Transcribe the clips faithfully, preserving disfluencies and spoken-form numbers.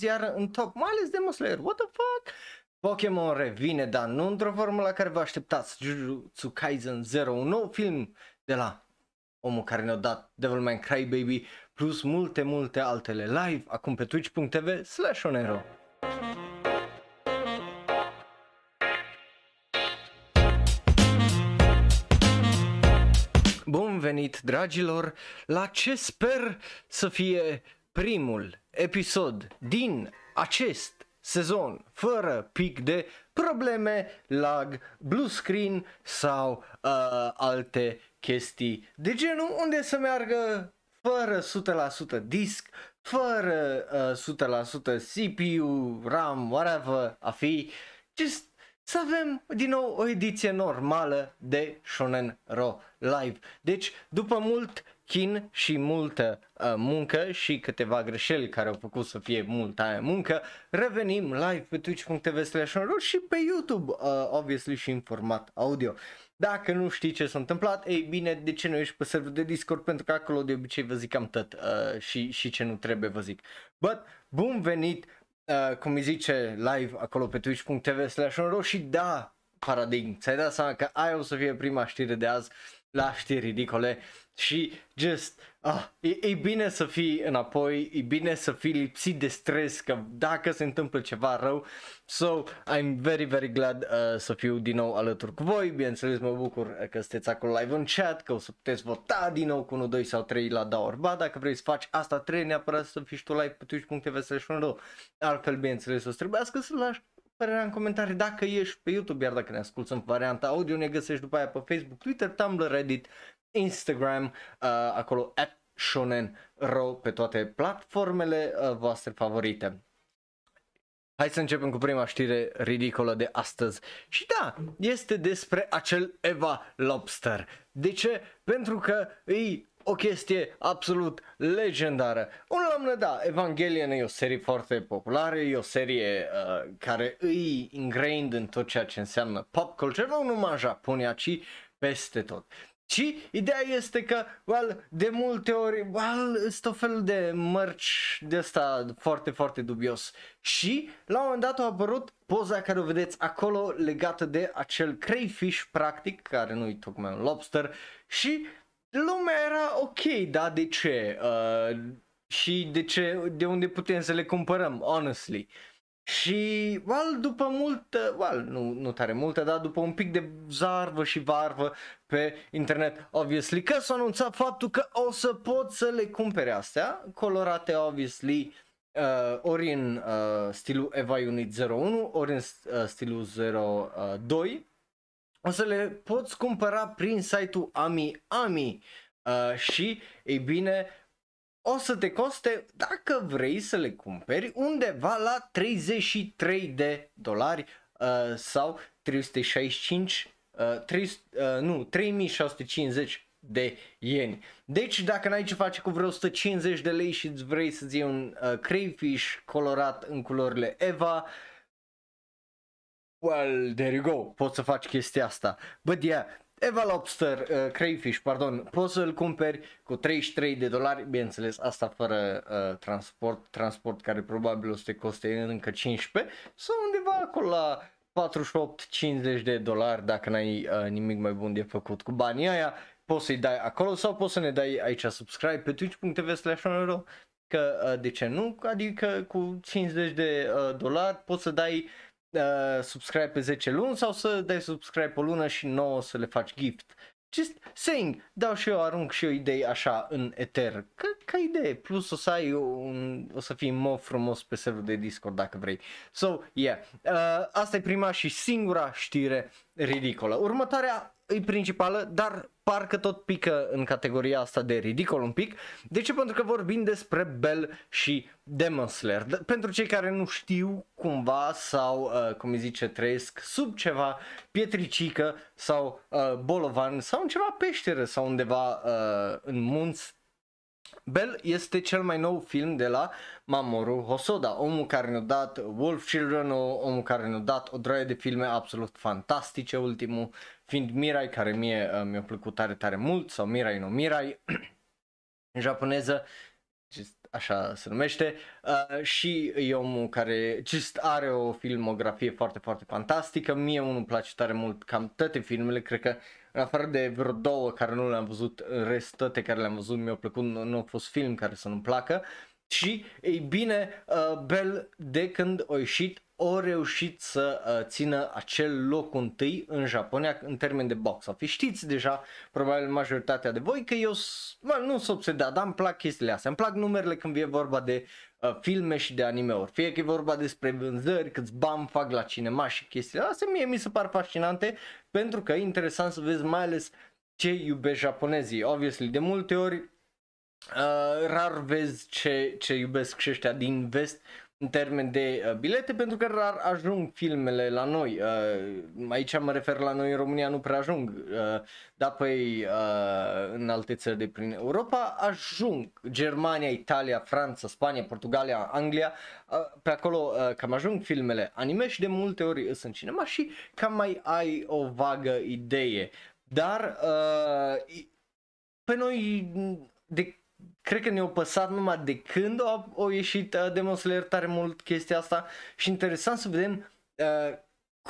iar în top, mai ales Demon Slayer, what the fuck? Pokemon revine, dar nu într-o formă la care vă așteptați. Jujutsu Kaisen zero, un nou film de la omul care ne-a dat Devil May Cry Baby, plus multe, multe altele live, acum pe twitch.tv slash onero. Bun venit, dragilor, la ce sper să fie primul episod din acest sezon fără pic de probleme, lag, blue screen sau uh, alte chestii de genul, unde să meargă fără o sută la sută disc, fără uh, o sută la sută C P U, RAM, whatever a fi, just să avem din nou o ediție normală de Shonen Ro Live. Deci, după mult chin și multă uh, muncă și câteva greșeli care au făcut să fie multă aia muncă, revenim live pe twitch.tv/shonenro și pe YouTube, uh, obviously, și în format audio. Dacă nu știi ce s-a întâmplat, ei bine, de ce nu ești pe serverul de Discord, pentru că acolo de obicei vă zic cam tot uh, și, și ce nu trebuie vă zic. But, bun venit, uh, cum îi zice, live acolo pe twitch.tv/shonenro și da, Paradigm, ți-ai dat seama că aia o să fie prima știre de azi la știri ridicole. Și just, ah, e, e bine să fii înapoi, e bine să fii lipsit de stres, că dacă se întâmplă ceva rău. So, I'm very, very glad uh, să fiu din nou alături cu voi. Bineînțeles, mă bucur că sunteți acolo live în chat, că o să puteți vota din nou cu unu, doi sau trei la Daorba. Dacă vrei să faci asta, trei neapărat să fii tu live pe twitch.tv. Altfel, bineînțeles, o să trebuiască să lași părerea în comentarii dacă ești pe YouTube, iar dacă ne asculti în varianta audio, ne găsești după aia pe Facebook, Twitter, Tumblr, Reddit, Instagram, uh, acolo at Shonen Ro, pe toate platformele uh, voastre favorite. Hai să începem cu prima știre ridicolă de astăzi. Și da, este despre acel Eva Lobster. De ce? Pentru că îi o chestie absolut legendară. Un lume, da, Evangelion e o serie foarte populară, e o serie uh, care îi ingrained în tot ceea ce înseamnă pop culture, nu numai în Japonia, ci peste tot. Și ideea este că, well, de multe ori, well, este o fel de mărci de asta foarte, foarte dubios. Și la un moment dat a apărut poza care o vedeți acolo legată de acel crayfish, practic, care nu-i tocmai un lobster, și lumea era ok, da, de ce? Uh, și de ce, de unde putem să le cumpărăm, honestly. Și, well, după multă, well, nu, nu tare multă, dar după un pic de zarvă și varvă pe internet, obviously, că s-a anunțat faptul că o să pot să le cumpere astea, colorate, obviously, uh, ori în uh, stilul Eva Unit zero unu, ori în uh, stilul zero doi. O să le poți cumpăra prin site-ul AmiAmi uh, și, ei bine, o să te coste, dacă vrei să le cumperi, undeva la treizeci și trei de dolari uh, sau trei sute șaizeci și cinci, uh, trei, uh, nu, trei mii șase sute cincizeci de ieni. Deci dacă n-ai ce face cu vreo o sută cincizeci de lei și vrei să-ți iei un uh, crayfish colorat în culorile Eva, well, there you go, poți să faci chestia asta. But yeah, Eva Lobster, uh, crayfish, pardon, poți să-l cumperi cu treizeci și trei de dolari, bineînțeles, asta fără uh, transport, transport care probabil o să te coste încă cincisprezece, sau undeva acolo la patruzeci și opt cincizeci de dolari, dacă n-ai uh, nimic mai bun de făcut cu banii aia, poți să-i dai acolo sau poți să ne dai aici subscribe pe twitch.tv, că uh, de ce nu, adică cu cincizeci de dolari poți să dai Uh, subscribe pe zece luni sau să dai subscribe pe o lună și nouă să le faci gift. Just saying, dau și eu, arunc și eu idei așa în eter, că, ca idee, plus o să ai un, o să fii mod frumos pe serverul de Discord dacă vrei. So, yeah, uh, asta e prima și singura știre ridicolă. Următoarea e principală, dar parcă tot pică în categoria asta de ridicol un pic. De ce? Pentru că vorbim despre Belle și Demon Slayer. Pentru cei care nu știu cumva sau, uh, cum îi zice, trăiesc sub ceva pietricică sau uh, bolovan sau în ceva peșteră sau undeva uh, în munți, Belle este cel mai nou film de la Mamoru Hosoda, omul care ne-a dat Wolf Children, omul care ne-a dat o droaie de filme absolut fantastice, ultimul fiind Mirai, care mie uh, mi-a plăcut tare, tare mult, sau Mirai no Mirai, în japoneză, just, așa se numește, uh, și Yomu, care just are o filmografie foarte, foarte fantastică. Mie unul îmi place tare mult cam toate filmele, cred că în afară de vreo două care nu le-am văzut, în rest toate care le-am văzut mi-au plăcut, nu, nu a fost film care să nu-mi placă. Și, ei bine, uh, Belle, de când a ieșit, a reușit să uh, țină acel loc întâi în Japonia în termen de box office. Știți deja, probabil majoritatea de voi, că eu mă, nu sunt obsedat, dar îmi plac chestiile astea. Îmi plac numerele când e vorba de uh, filme și de anime-uri. Fie că e vorba despre vânzări, câți bani fac la cinema și chestiile astea, mie mi se par fascinante, pentru că e interesant să vezi mai ales ce iubesc japonezii. Obviously, de multe ori, Uh, rar vezi ce, ce iubesc și ăștia din vest în termen de uh, bilete, pentru că rar ajung filmele la noi. Uh, aici mă refer la noi în România, nu prea ajung, uh, dar păi uh, în alte țări de prin Europa ajung. Germania, Italia, Franța, Spania, Portugalia, Anglia, uh, pe acolo uh, cam ajung filmele anime și de multe ori sunt cinema și cam mai ai o vagă idee. Dar uh, pe noi de cred că ne-au păsat numai de când a, a ieșit uh, Demon Slayer tare mult chestia asta și interesant să vedem uh,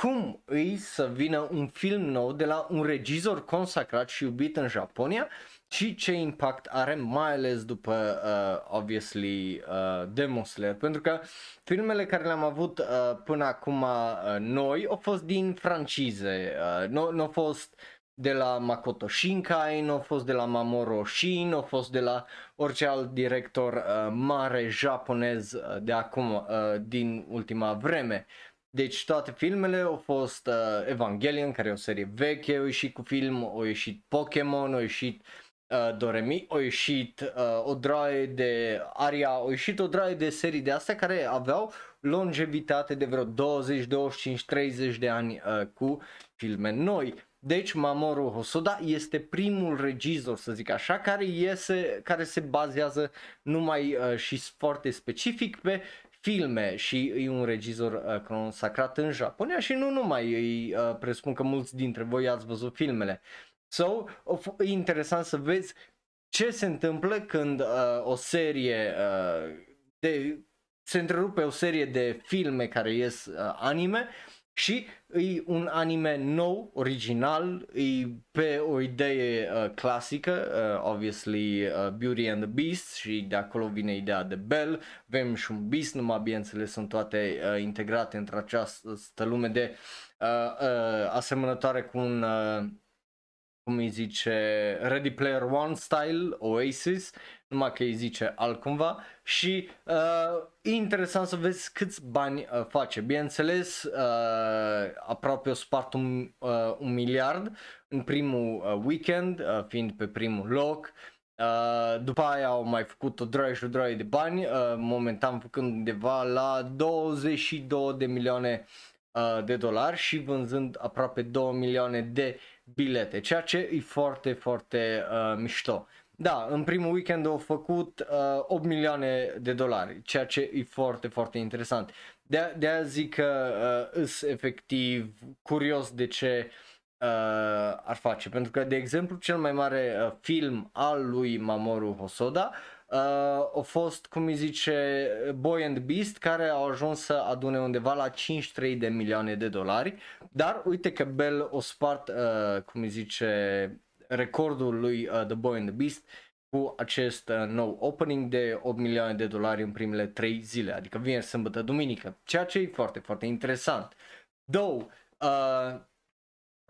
cum îi să vină un film nou de la un regizor consacrat și iubit în Japonia și ce impact are, mai ales după, uh, obviously, uh, Demon Slayer. Pentru că filmele care le-am avut uh, până acum uh, noi au fost din francize, uh, nu, nu au fost de la Makoto Shinkai, nu a fost de la Mamoru Shin, nu a fost de la orice alt director uh, mare japonez uh, de acum, uh, din ultima vreme. Deci toate filmele au fost uh, Evangelion, care e o serie veche, au ieșit cu film, au ieșit Pokemon, au ieșit uh, Doremi, au ieșit uh, o draie de Aria, au ieșit o draie de serii de astea care aveau longevitate de vreo douăzeci, douăzeci și cinci, treizeci de ani uh, cu filme noi. Deci Mamoru Hosoda este primul regizor, să zic așa, care, iese, care se bazează numai uh, și foarte specific pe filme și e un regizor uh, consacrat în Japonia și nu numai, îi uh, presupun că mulți dintre voi ați văzut filmele. So, e interesant să vezi ce se întâmplă când uh, o serie uh, de, se întrerupe o serie de filme care ies uh, anime și e un anime nou, original, e pe o idee uh, clasică, uh, obviously uh, Beauty and the Beast, și de acolo vine ideea de Belle. Avem și un Beast, numai bineînțeles sunt toate uh, integrate într această lume de uh, uh, asemănătoare cu un, uh, cum îi zice, Ready Player One style, Oasis, numai că îi zice altcumva și uh, e interesant să vezi câți bani uh, face. Bineînțeles, uh, aproape o spart un, uh, un miliard în primul uh, weekend, uh, fiind pe primul loc. Uh, după aia au mai făcut o droaie și o droaie de bani, uh, momentan făcând undeva la douăzeci și două de milioane uh, de dolari și vânzând aproape două milioane de bilete, ceea ce e foarte, foarte uh, mișto. Da, în primul weekend au făcut uh, opt milioane de dolari, ceea ce e foarte, foarte interesant. De, de aia zic că uh, îs efectiv curios de ce uh, ar face, pentru că, de exemplu, cel mai mare uh, film al lui Mamoru Hosoda uh, a fost, cum îi zice, Boy and Beast, care au ajuns să adune undeva la cincizeci și trei de milioane de dolari, dar uite că Belle o spart, uh, cum îi zice, recordul lui uh, The Boy and the Beast cu acest uh, nou opening de opt milioane de dolari în primele trei zile, adică vineri, sâmbătă, duminică, ceea ce e foarte, foarte interesant. Două, uh,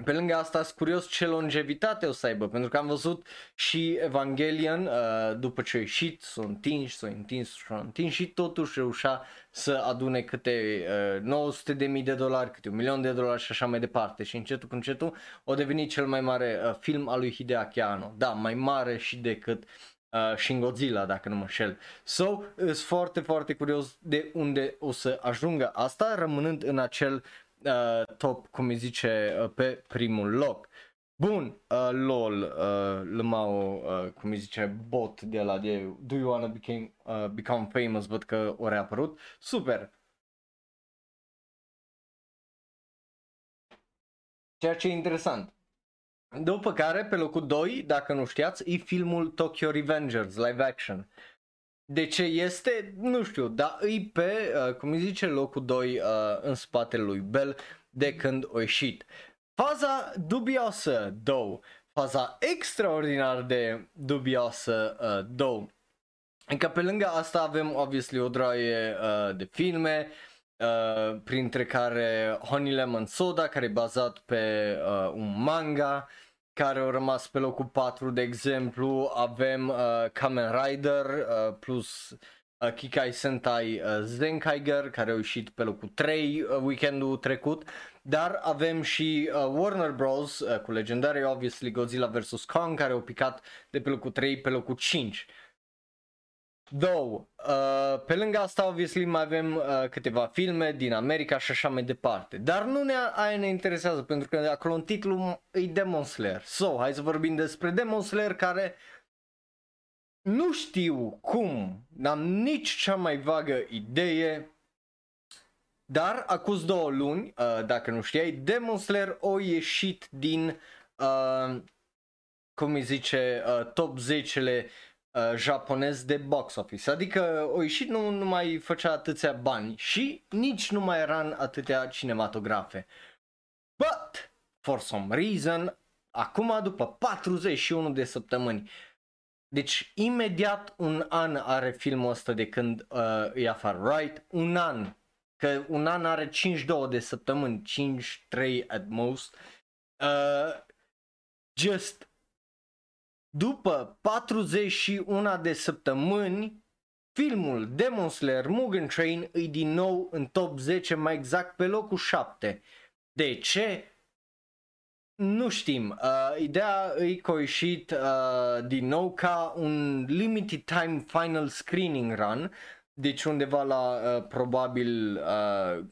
pe lângă asta sunt curios ce longevitate o să aibă, pentru că am văzut și Evangelion, uh, după ce a ieșit, s-a întins, s-a întins, s-a întins și totuși reușea să adune câte uh, nouă sute de mii de dolari, câte un milion de dolari și așa mai departe și încetul cu încetul a devenit cel mai mare uh, film al lui Hideaki Anno, da, mai mare și decât uh, Shin Godzilla, dacă nu mă înșel. So, sunt foarte, foarte curios de unde o să ajungă asta, rămânând în acel Uh, top, cum îi zice, uh, pe primul loc. Bun, uh, lol, uh, lămau, uh, cum îi zice, bot de la de Do you wanna became, uh, become famous? Văd că o reapărut. Super! Ceea ce e interesant. După care, pe locul doi, dacă nu știați, e filmul Tokyo Revengers, live action. De ce este? Nu știu, dar îi pe, uh, cum îi zice, locul doi uh, în spatele lui Belle de când a ieșit. Faza dubioasă doi, faza extraordinar de dubioasă uh, doi. Încă pe lângă asta avem, obviously, o droaie uh, de filme, uh, printre care Honey Lemon Soda, care e bazat pe uh, un manga, care au rămas pe locul patru, de exemplu. Avem uh, Kamen Rider uh, plus uh, Kikai Sentai uh, Zenkaiger, care au ieșit pe locul trei uh, weekendul trecut. Dar avem și uh, Warner Bros. Uh, cu legendare, obviously, Godzilla versus Kong, care au picat de pe locul trei pe locul cinci. Două, uh, pe lângă asta, obviously, mai avem uh, câteva filme din America și așa mai departe. Dar nu ne, aia ne interesează, pentru că acolo în titlu e Demon Slayer. So, hai să vorbim despre Demon Slayer, care nu știu cum, n-am nici cea mai vagă idee, dar acum două luni, uh, dacă nu știai, Demon Slayer o ieșit din, uh, cum îi zice, uh, top zece-le japonez de box office, adică o ieșit nu, nu mai făcea atâția bani și nici nu mai era în atâtea cinematografe. But, for some reason, acum după patruzeci și unu de săptămâni, deci imediat un an are filmul ăsta de când uh, e afară, right? Un an, că un an are cincizeci și două de săptămâni, cincizeci și trei at most, uh, just... După patruzeci și una de săptămâni, filmul Demon Slayer Mugen Train e din nou în top zece, mai exact pe locul șapte. De ce? Nu știm. Uh, ideea e că a ieșit uh, din nou ca un limited time final screening run, deci undeva la uh, probabil... Uh,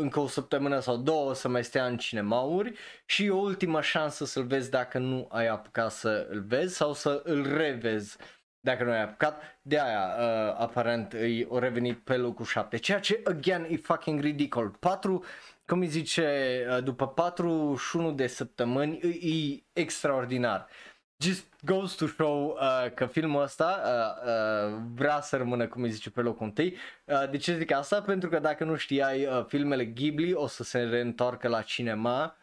încă o săptămână sau două să mai stea în cinemauri și o ultimă șansă să-l vezi dacă nu ai apucat să-l vezi sau să-l revezi dacă nu ai apucat. De aia uh, aparent îi o revenit pe locul șapte, ceea ce again e fucking ridicol. patru, cum îi zice, uh, după patruzeci și unu de săptămâni e, e extraordinar. Just goes to show uh, că filmul ăsta uh, uh, vrea să rămână, cum îi zice, pe locul întâi. Uh, de ce zic asta? Pentru că dacă nu știai, uh, filmele Ghibli o să se reîntoarcă la cinema,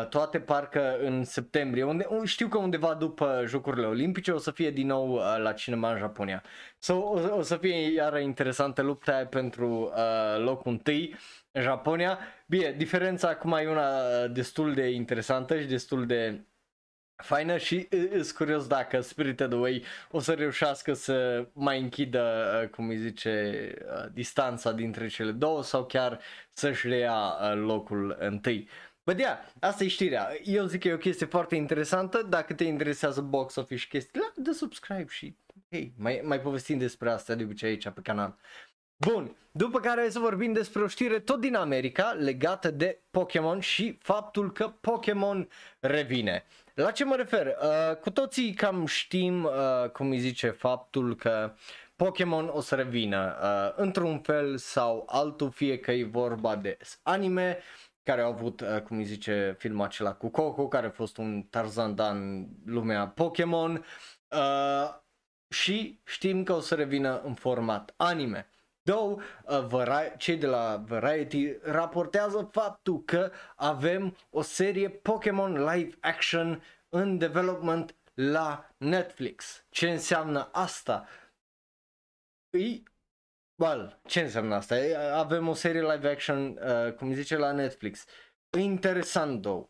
uh, toate parcă în septembrie. Unde, știu că undeva după Jocurile Olimpice o să fie din nou uh, la cinema în Japonia. So, o, o să fie iară interesantă lupta aia pentru uh, locul întâi în Japonia. Bine, diferența acum e una destul de interesantă și destul de... faină și îs curios dacă Spirited Away o să reușească să mai închidă, cum îi zice, distanța dintre cele două sau chiar să-și le ia locul întâi. Bă, yeah, asta e știrea. Eu zic că e o chestie foarte interesantă. Dacă te interesează box office și chestii, dă subscribe și hey, mai, mai povestim despre asta de obicei aici pe canal. Bun, după care hai să vorbim despre o știre tot din America legată de Pokémon și faptul că Pokémon revine. La ce mă refer? Uh, cu toții cam știm, uh, cum îi zice, faptul că Pokémon o să revină uh, într-un fel sau altul, fie că e vorba de anime, care au avut, uh, cum îi zice, filmul acela cu Coco, care a fost un Tarzan în lumea Pokémon, uh, și știm că o să revină în format anime. Două, cei de la Variety raportează faptul că avem o serie Pokémon live action în development la Netflix. Ce înseamnă asta? Îi... Well, ce înseamnă asta? Avem o serie live action, uh, cum zice, la Netflix. Interesant, două.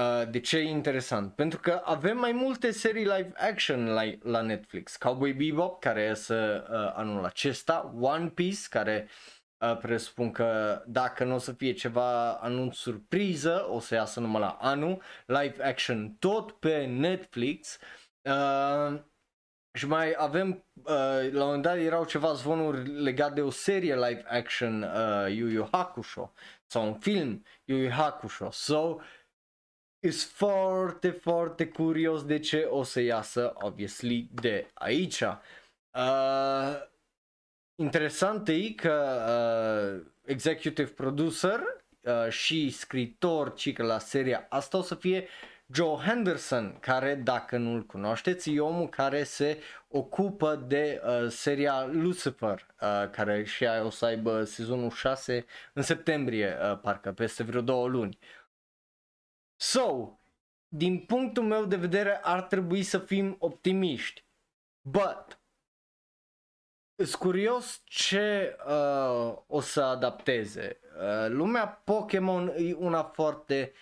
Uh, de ce e interesant? Pentru că avem mai multe serii live action la, la Netflix. Cowboy Bebop, care iasă uh, anul acesta, One Piece, care uh, presupun că dacă nu o să fie ceva anunț surpriză, o să iasă numai la anul, live action tot pe Netflix. Uh, și mai avem, uh, la un moment dat erau ceva zvonuri legate de o serie live action uh, Yu Yu Hakusho sau un film Yu Yu Hakusho. So, Is foarte, foarte curios de ce o să iasă, obviously, de aici. Uh, interesant e că uh, executive producer uh, și scriitor, cică la seria asta o să fie Joe Henderson, care, dacă nu-l cunoașteți, e omul care se ocupă de uh, seria Lucifer, uh, care și ea o să aibă sezonul șase în septembrie, uh, parcă peste vreo două luni. So, din punctul meu de vedere ar trebui să fim optimiști, but sunt curios ce uh, o să adapteze. Uh, lumea Pokémon e una foarte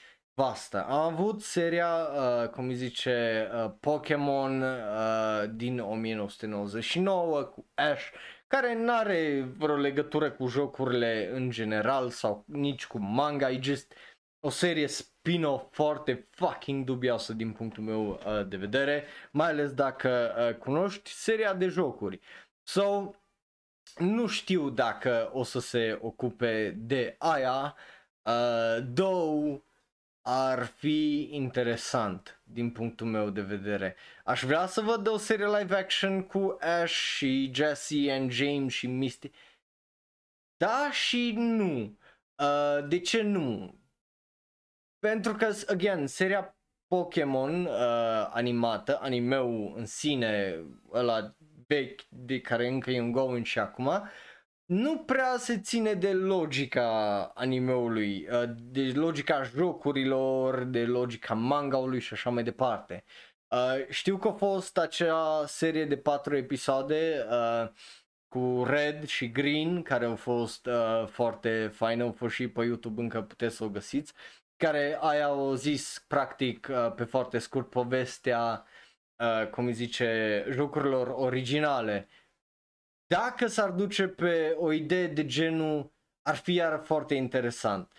vastă. Am avut seria, uh, cum îi zice, uh, Pokémon uh, din o mie nouă sute nouăzeci și nouă cu Ash, care n-are vreo legătură cu jocurile în general sau nici cu manga, e just o serie spin-off foarte fucking dubioasă din punctul meu uh, de vedere, mai ales dacă uh, cunoști seria de jocuri. So, nu știu dacă o să se ocupe de aia, uh, though ar fi interesant din punctul meu de vedere. Aș vrea să văd o serie live action cu Ash și Jesse and James și Misty. Da și nu. Uh, de ce nu? Pentru că, again, seria Pokémon uh, animată, anime-ul în sine, ăla vechi, de care încă e ongoing și acum, nu prea se ține de logica anime-ului, de logica jocurilor, de logica manga-ului și așa mai departe. Știu că a fost acea serie de patru episoade cu Red și Green, care au fost foarte faină, au fost și pe YouTube, încă puteți să o găsiți, care aia au zis practic pe foarte scurt povestea, Uh, cum îi zice, jocurilor originale. Dacă s-ar duce pe o idee de genul, ar fi iar foarte interesant.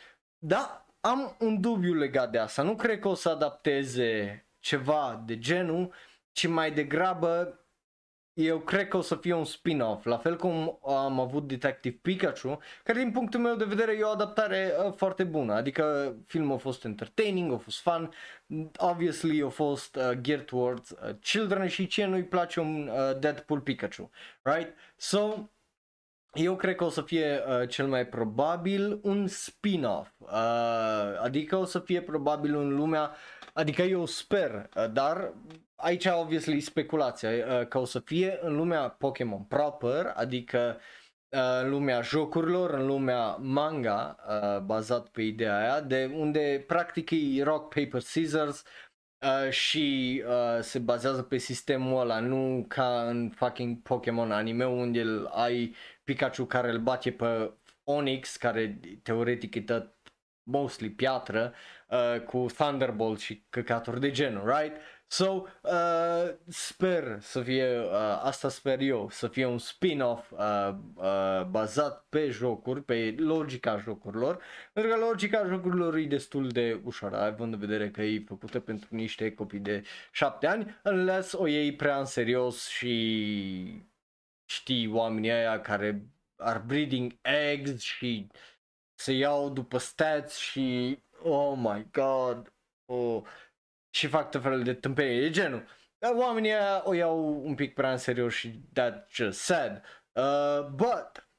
Da, am un dubiu legat de asta. Nu cred că o să adapteze ceva de genul, ci mai degrabă eu cred că o să fie un spin-off, la fel cum am avut Detective Pikachu, care din punctul meu de vedere e o adaptare uh, foarte bună, adică filmul a fost entertaining, a fost fun, obviously a fost uh, geared towards uh, children și ce nu-i place un uh, Deadpool Pikachu, right? So, eu cred că o să fie uh, cel mai probabil un spin-off, uh, adică o să fie probabil în lumea, adică eu sper, uh, dar... Aici, obviously, speculația că o să fie în lumea Pokémon proper, adică în lumea jocurilor, în lumea manga, bazat pe ideea aia, de unde practic e rock, paper, scissors și se bazează pe sistemul ăla, nu ca în fucking Pokémon anime, unde ai Pikachu care îl bate pe Onix, care teoretic e tot mostly piatră, cu Thunderbolt și căcaturi de genul, right? So, uh, sper să fie, uh, asta sper eu, să fie un spin-off uh, uh, bazat pe jocuri, pe logica jocurilor, pentru că logica jocurilor e destul de ușoară, având în vedere că e făcută pentru niște copii de șapte ani, unless o iei prea în serios și știi oamenii aia care are breeding eggs și se iau după stats și oh my god, oh... și fac tot felul de tâmpenie de genul. Oamenii o iau un pic prea în serios și that's just sad. Uh, but,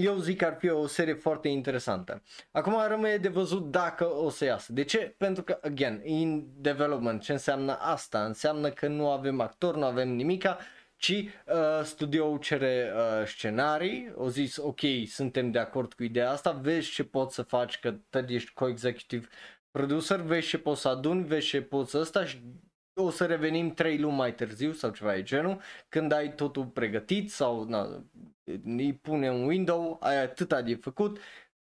eu zic că ar fi o serie foarte interesantă. Acum rămâne de văzut dacă o să iasă. De ce? Pentru că, again, in development. Ce înseamnă asta? Înseamnă că nu avem actor, nu avem nimica, ci uh, studioul cere uh, scenarii. O zis, ok, suntem de acord cu ideea asta, vezi ce poți să faci, că tăi ești co-executive producer, vezi ce poți să aduni, vezi ce poți să ăsta și o să revenim trei luni mai târziu sau ceva de genul, când ai totul pregătit sau na, îi pune un window, ai atâta de făcut,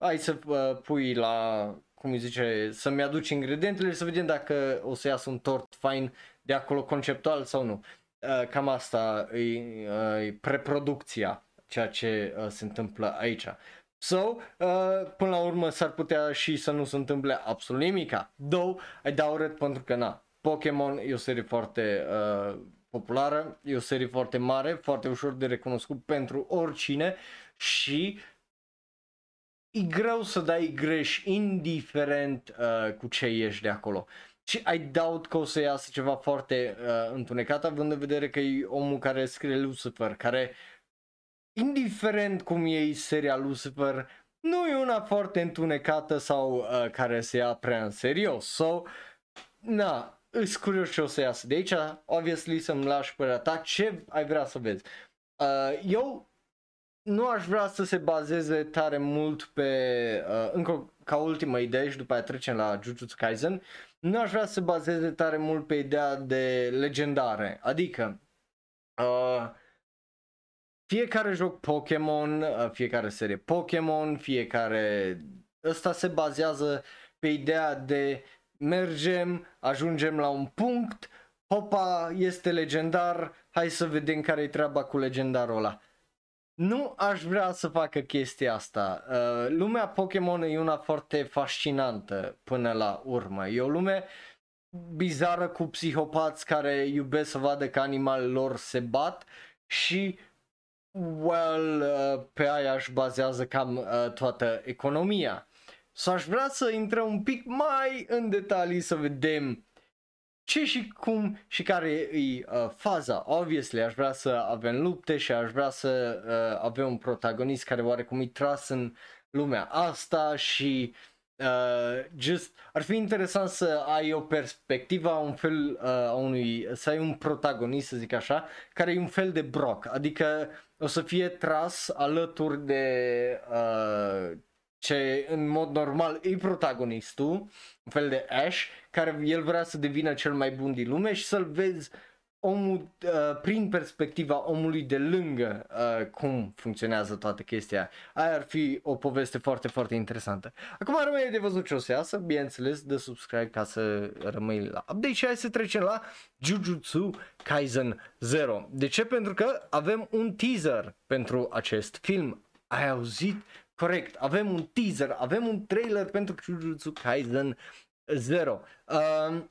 ai să uh, pui la, cum îi zice, să-mi aduci ingredientele și să vedem dacă o să iasă un tort fain de acolo conceptual sau nu. Uh, cam asta e, uh, e preproducția, ceea ce uh, se întâmplă aici. So, uh, până la urmă s-ar putea și să nu se întâmple absolut nimica, though, I doubt it, pentru că na, Pokémon e o serie foarte uh, populară, e o serie foarte mare, foarte ușor de recunoscut pentru oricine și e greu să dai greș indiferent uh, cu ce ieși de acolo. Și I doubt că o să iasă ceva foarte uh, întunecat, având în vedere că e omul care scrie Lucifer, care... indiferent cum e seria Lucifer, nu e una foarte întunecată sau uh, care se ia prea în serios. So, na, îs curios ce o să iasă de aici, obviously să-mi lași părerea ta, ce ai vrea să vezi. Uh, eu nu aș vrea să se bazeze tare mult pe, uh, încă ca ultimă idee și după aia trecem la Jujutsu Kaisen, nu aș vrea să se bazeze tare mult pe ideea de legendare, adică uh, fiecare joc Pokémon, uh, fiecare serie Pokémon, fiecare ăsta se bazează pe ideea de mergem, ajungem la un punct, hopa, este legendar, hai să vedem care-i treaba cu legendarul ăla. Nu aș vrea să facă chestia asta. Uh, lumea Pokémon e una foarte fascinantă până la urmă. E o lume bizară cu psihopați care iubesc să vadă că animalele lor se bat și well, uh, pe aia își bazează cam uh, toată economia. So, aș vrea să intrăm un pic mai în detalii să vedem ce și cum și care e uh, faza. Obviously, aș vrea să avem lupte și aș vrea să uh, avem un protagonist care oarecum e tras în lumea asta și uh, just, ar fi interesant să ai o perspectivă, un fel, uh, unui, să ai un protagonist, să zic așa, care e un fel de Brock, adică o să fie tras alături de... Uh, ce în mod normal e protagonistul, un fel de Ash, care el vrea să devină cel mai bun din lume și să-l vezi omul, uh, prin perspectiva omului de lângă, uh, cum funcționează toată chestia. Aia ar fi o poveste foarte, foarte interesantă. Acum rămâne de văzut ce o să iasă, bineînțeles, de subscribe ca să rămâi la update și hai să trecem la Jujutsu Kaisen zero. De ce? Pentru că avem un teaser pentru acest film. Ai auzit? Corect, avem un teaser, avem un trailer pentru Jujutsu Kaisen zero. Uh,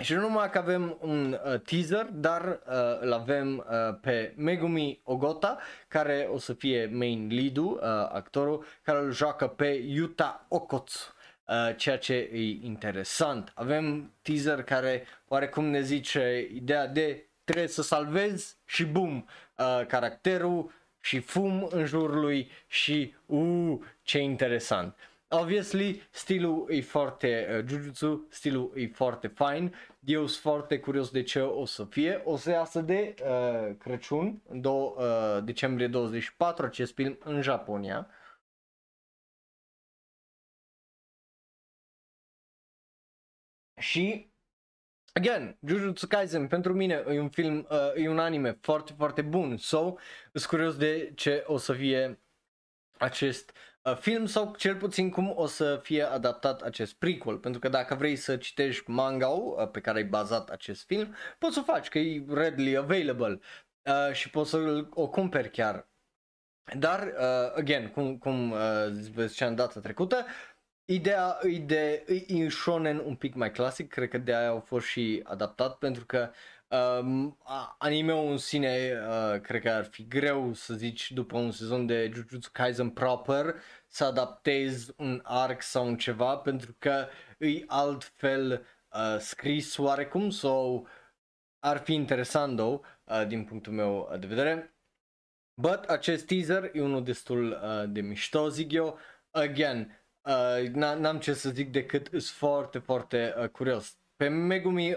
și nu numai că avem un uh, teaser, dar uh, îl avem uh, pe Megumi Ogata, care o să fie main lead-ul, uh, actorul, care îl joacă pe Yuta Okotsu, uh, ceea ce e interesant. Avem teaser care oarecum ne zice ideea de trebuie să salvezi și boom, uh, caracterul, și fum în jurul lui și uuu, ce interesant. Obviously, stilul e foarte uh, Jujutsu, stilul e foarte fain. Eu sunt foarte curios de ce o să fie. O să iasă de uh, Crăciun, doi decembrie douăzeci și patru, acest film în Japonia. Și again, Jujutsu Kaisen pentru mine e un film, uh, e un anime foarte, foarte bun. So, sunt curios de ce o să fie acest uh, film sau cel puțin cum o să fie adaptat acest prequel. Pentru că dacă vrei să citești manga-ul uh, pe care e bazat acest film, poți să o faci, că e readily available uh, și poți să o cumperi chiar. Dar, uh, again, cum, cum uh, ziceam data trecută, ideea e de e shonen un pic mai clasic, cred că de aia au fost și adaptat, pentru că um, anime-ul în sine uh, cred că ar fi greu să zici după un sezon de Jujutsu Kaisen proper să adaptezi un arc sau un ceva, pentru că e altfel uh, scris oarecum sau ar fi interesant uh, din punctul meu de vedere. But acest teaser e unul destul uh, de mișto, zic eu. Again, Uh, n-am ce să zic decât sunt foarte, foarte uh, curios. Pe Megumi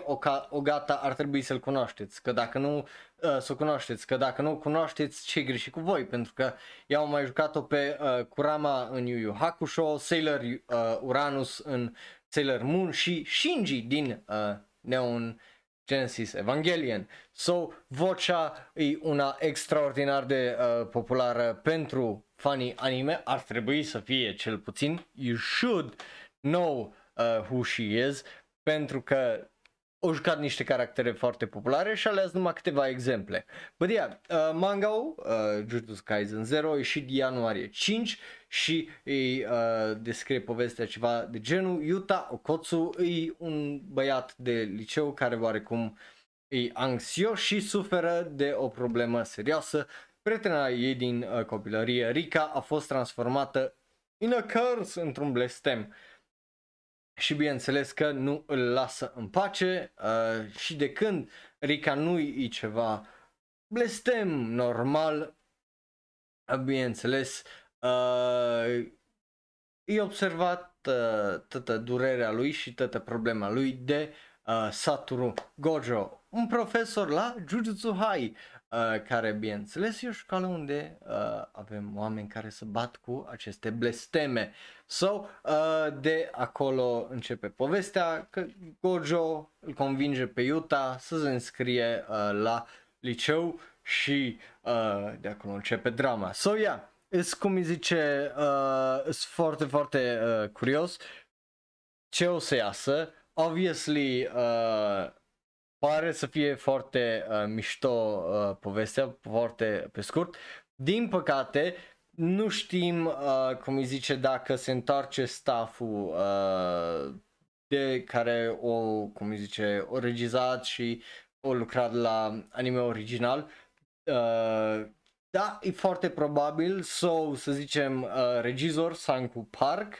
Ogata ar trebui să-l cunoașteți, că dacă nu uh, să o cunoașteți, că dacă nu o cunoașteți, ce-i greșit cu voi, pentru că i-au mai jucat-o pe uh, Kurama în Yu Yu Hakusho, Sailor uh, Uranus în Sailor Moon și Shinji din uh, Neon Genesis Evangelion. So, vocea e una extraordinar de uh, populară pentru fanii anime, ar trebui să fie cel puțin, you should know uh, who she is, pentru că au jucat niște caractere foarte populare și ales numai câteva exemple. But yeah, uh, manga-ul, uh, Jujutsu Kaisen zero, a ieșit ianuarie cinci și îi uh, descrie povestea ceva de genul. Yuta Okotsu e un băiat de liceu care oarecum e anxios și suferă de o problemă serioasă. Prietena ei din uh, copilărie, Rika, a fost transformată in a curse, într-un blestem. Și bineînțeles că nu îl lasă în pace uh, și de când Rika nu-i ceva blestem normal, uh, bineînțeles, uh, i-a observat uh, toată durerea lui și toată problema lui de uh, Satoru Gojo, un profesor la Jujutsu Hai, uh, care bineînțeles e o școală unde uh, avem oameni care se bat cu aceste blesteme. So, uh, de acolo începe povestea că Gojo îl convinge pe Yuta să se înscrie uh, la liceu și uh, de acolo începe drama. So, yeah. Is, cum îi zice, uh, is foarte, foarte uh, curios ce o să iasă. Obviously, uh, pare să fie foarte uh, mișto uh, povestea, foarte pe scurt. Din păcate, nu știm, uh, cum îi zice, dacă se întoarce stafful uh, de care o, cum îi zice, o regizat și o lucrat la anime original. Uh, Da, e foarte probabil, sau so, să zicem uh, regizor Sanku Park,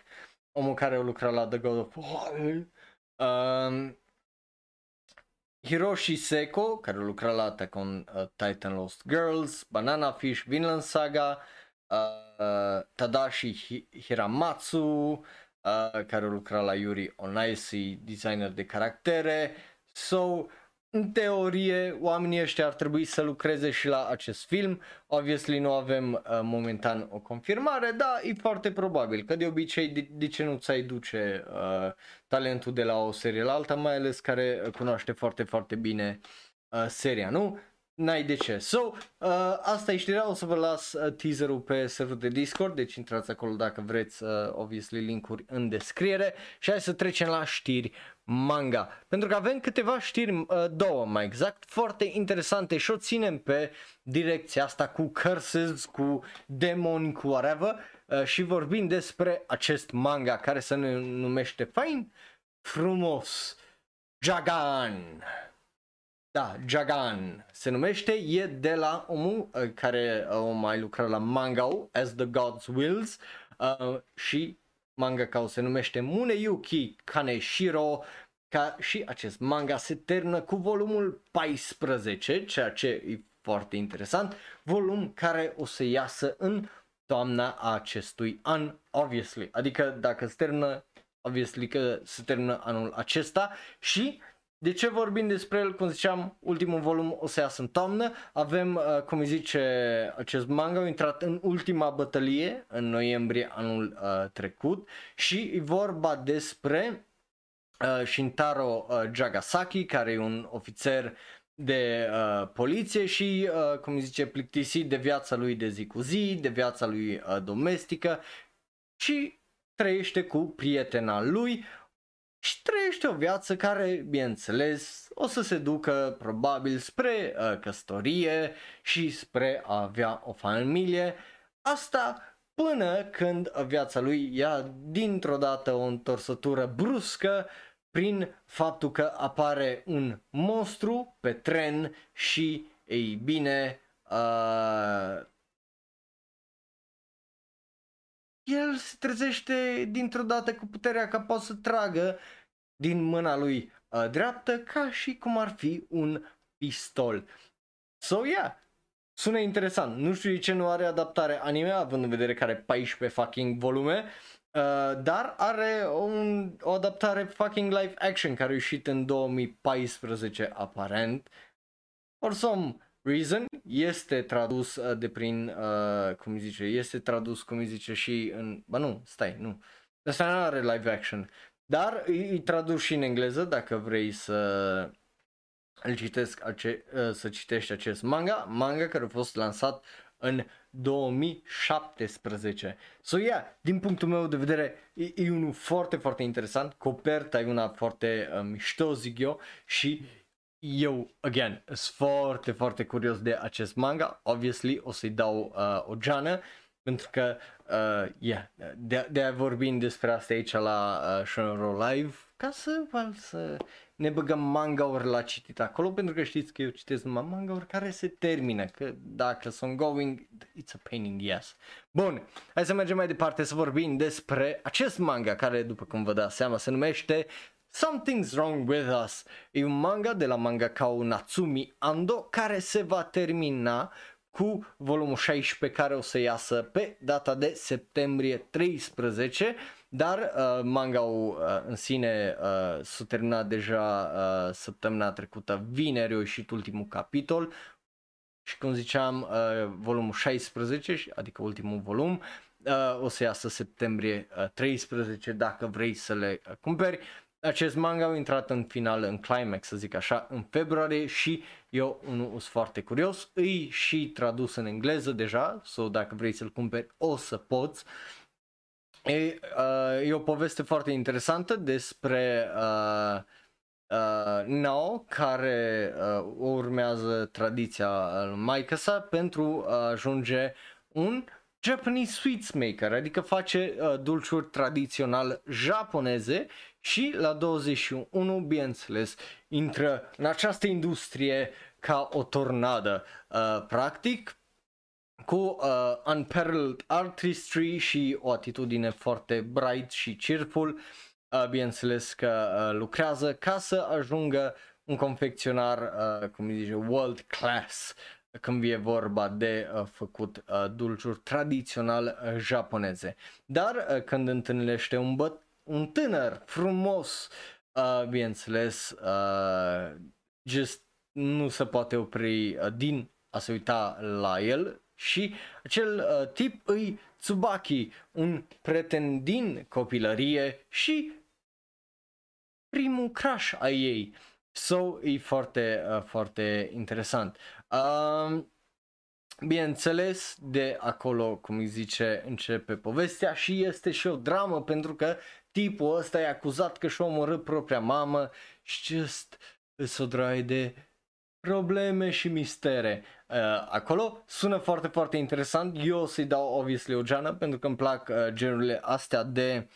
omul care a lucrat la The God of War, uh, Hiroshi Seko, care a lucrat la Attack on uh, Titan Lost Girls, Banana Fish, Vinland Saga, uh, uh, Tadashi Hi- Hiramatsu, uh, care a lucrat la Yuri on Ice, designer de caractere. So, în teorie, oamenii ăștia ar trebui să lucreze și la acest film. Obviously, nu avem uh, momentan o confirmare, dar e foarte probabil, că de obicei, de, de ce nu ți-ai duce uh, talentul de la o serie la alta, mai ales care cunoaște foarte, foarte bine uh, seria, nu? N-ai de ce. So, uh, asta e știrea, o să vă las uh, teaserul pe serverul de Discord, deci intrați acolo dacă vreți, uh, obviously, link-uri în descriere. Și hai să trecem la știri manga, pentru că avem câteva știri, două mai exact, foarte interesante și o ținem pe direcția asta cu curses, cu demoni, cu whatever, și vorbim despre acest manga care se numește fain, frumos, Jagaan. Da, Jagaan se numește, e de la omul care o mai lucra la manga As the Gods Wills și mangaka se numește Muneyuki Kaneshiro, ca și acest manga se termină cu volumul paisprezece, ceea ce e foarte interesant, volum care o să iasă în toamna acestui an, obviously, adică dacă se termină, obviously că se termină anul acesta. Și de ce vorbim despre el? Cum ziceam, ultimul volum o să iasă în toamnă. Avem, cum îi zice, acest manga a intrat în ultima bătălie în noiembrie anul uh, trecut și e vorba despre uh, Shintaro uh, Jagasaki, care e un ofițer de uh, poliție și, uh, cum îi zice, plictisit de viața lui de zi cu zi, de viața lui uh, domestică, și trăiește cu prietena lui. Și trăiește o viață care, bineînțeles, o să se ducă probabil spre uh, căsătorie și spre a avea o familie. Asta până când viața lui ia dintr-o dată o întorsătură bruscă prin faptul că apare un monstru pe tren și, ei bine, uh, el se trezește dintr-o dată cu puterea ca poate să tragă din mâna lui uh, dreaptă ca și cum ar fi un pistol. So, yeah, sună interesant. Nu știu de ce nu are adaptare anime, având în vedere că are paisprezece fucking volume, uh, dar are un, o adaptare fucking live action care a ieșit în două mii paisprezece aparent. For some reason, este tradus de prin, uh, cum îi zice, este tradus, cum îi zice, și în, ba nu, stai, nu, asta nu are live action, dar îi tradus și în engleză dacă vrei să îl citesc, ace, uh, să citești acest manga, manga care a fost lansat în două mii șaptesprezece. So, yeah, din punctul meu de vedere e, e unul foarte, foarte interesant, coperta e una foarte uh, mișto, zic eu, și eu, again, sunt foarte, foarte curios de acest manga. Obviously, o să-i dau uh, o geană, pentru că, uh, yeah, de-aia de vorbim despre asta aici la uh, Shonen Ro Live, ca să, well, să ne băgăm manga-uri la citit acolo, pentru că știți că eu citesc numai manga-uri care se termină, că dacă sunt going, it's a pain in the ass. Bun, hai să mergem mai departe să vorbim despre acest manga, care, după cum vă dați seama, se numește Something's Wrong With Us. E un manga de la mangakao Natsumi Ando, care se va termina cu volumul șaisprezece care o să iasă pe data de septembrie treisprezece, dar uh, manga-ul uh, în sine uh, s-a terminat deja uh, săptămâna trecută, vineri, a ieșit ultimul capitol și, cum ziceam, uh, volumul șaisprezece, adică ultimul volum, uh, o să iasă septembrie treisprezece dacă vrei să le uh, cumperi. Acest manga a intrat în final, în climax, să zic așa, în februarie și eu nu sunt foarte curios. Îi și tradus în engleză deja, sau dacă vrei să-l cumperi o să poți. E, uh, e o poveste foarte interesantă despre uh, uh, Nao, care uh, urmează tradiția lui maică-sa pentru a ajunge un Japanese sweets maker, adică face uh, dulciuri tradițional japoneze și la douăzeci și unu, bineînțeles, intră în această industrie ca o tornadă, uh, practic, cu uh, unparalleled artistry și o atitudine foarte bright și cheerful. Uh, bineînțeles că uh, lucrează ca să ajungă un confecționar, uh, cum îi zice, world class, când e vorba de uh, făcut uh, dulciuri tradițional uh, japoneze. Dar uh, când întâlnește un, băt- un tânăr frumos, uh, bineînțeles, uh, just nu se poate opri uh, din a se uita la el și acel uh, tip îi Tsubaki, un prieten din copilărie și primul crush a ei. So, e foarte, uh, foarte interesant. Uh, bineînțeles, de acolo, cum îi zice, începe povestea și este și o dramă pentru că tipul ăsta e acuzat că și-a omorât propria mamă și just îs o draie de probleme și mistere. Uh, acolo sună foarte, foarte interesant. Eu o să-i dau, obviously, o geană pentru că îmi plac uh, genurile astea de...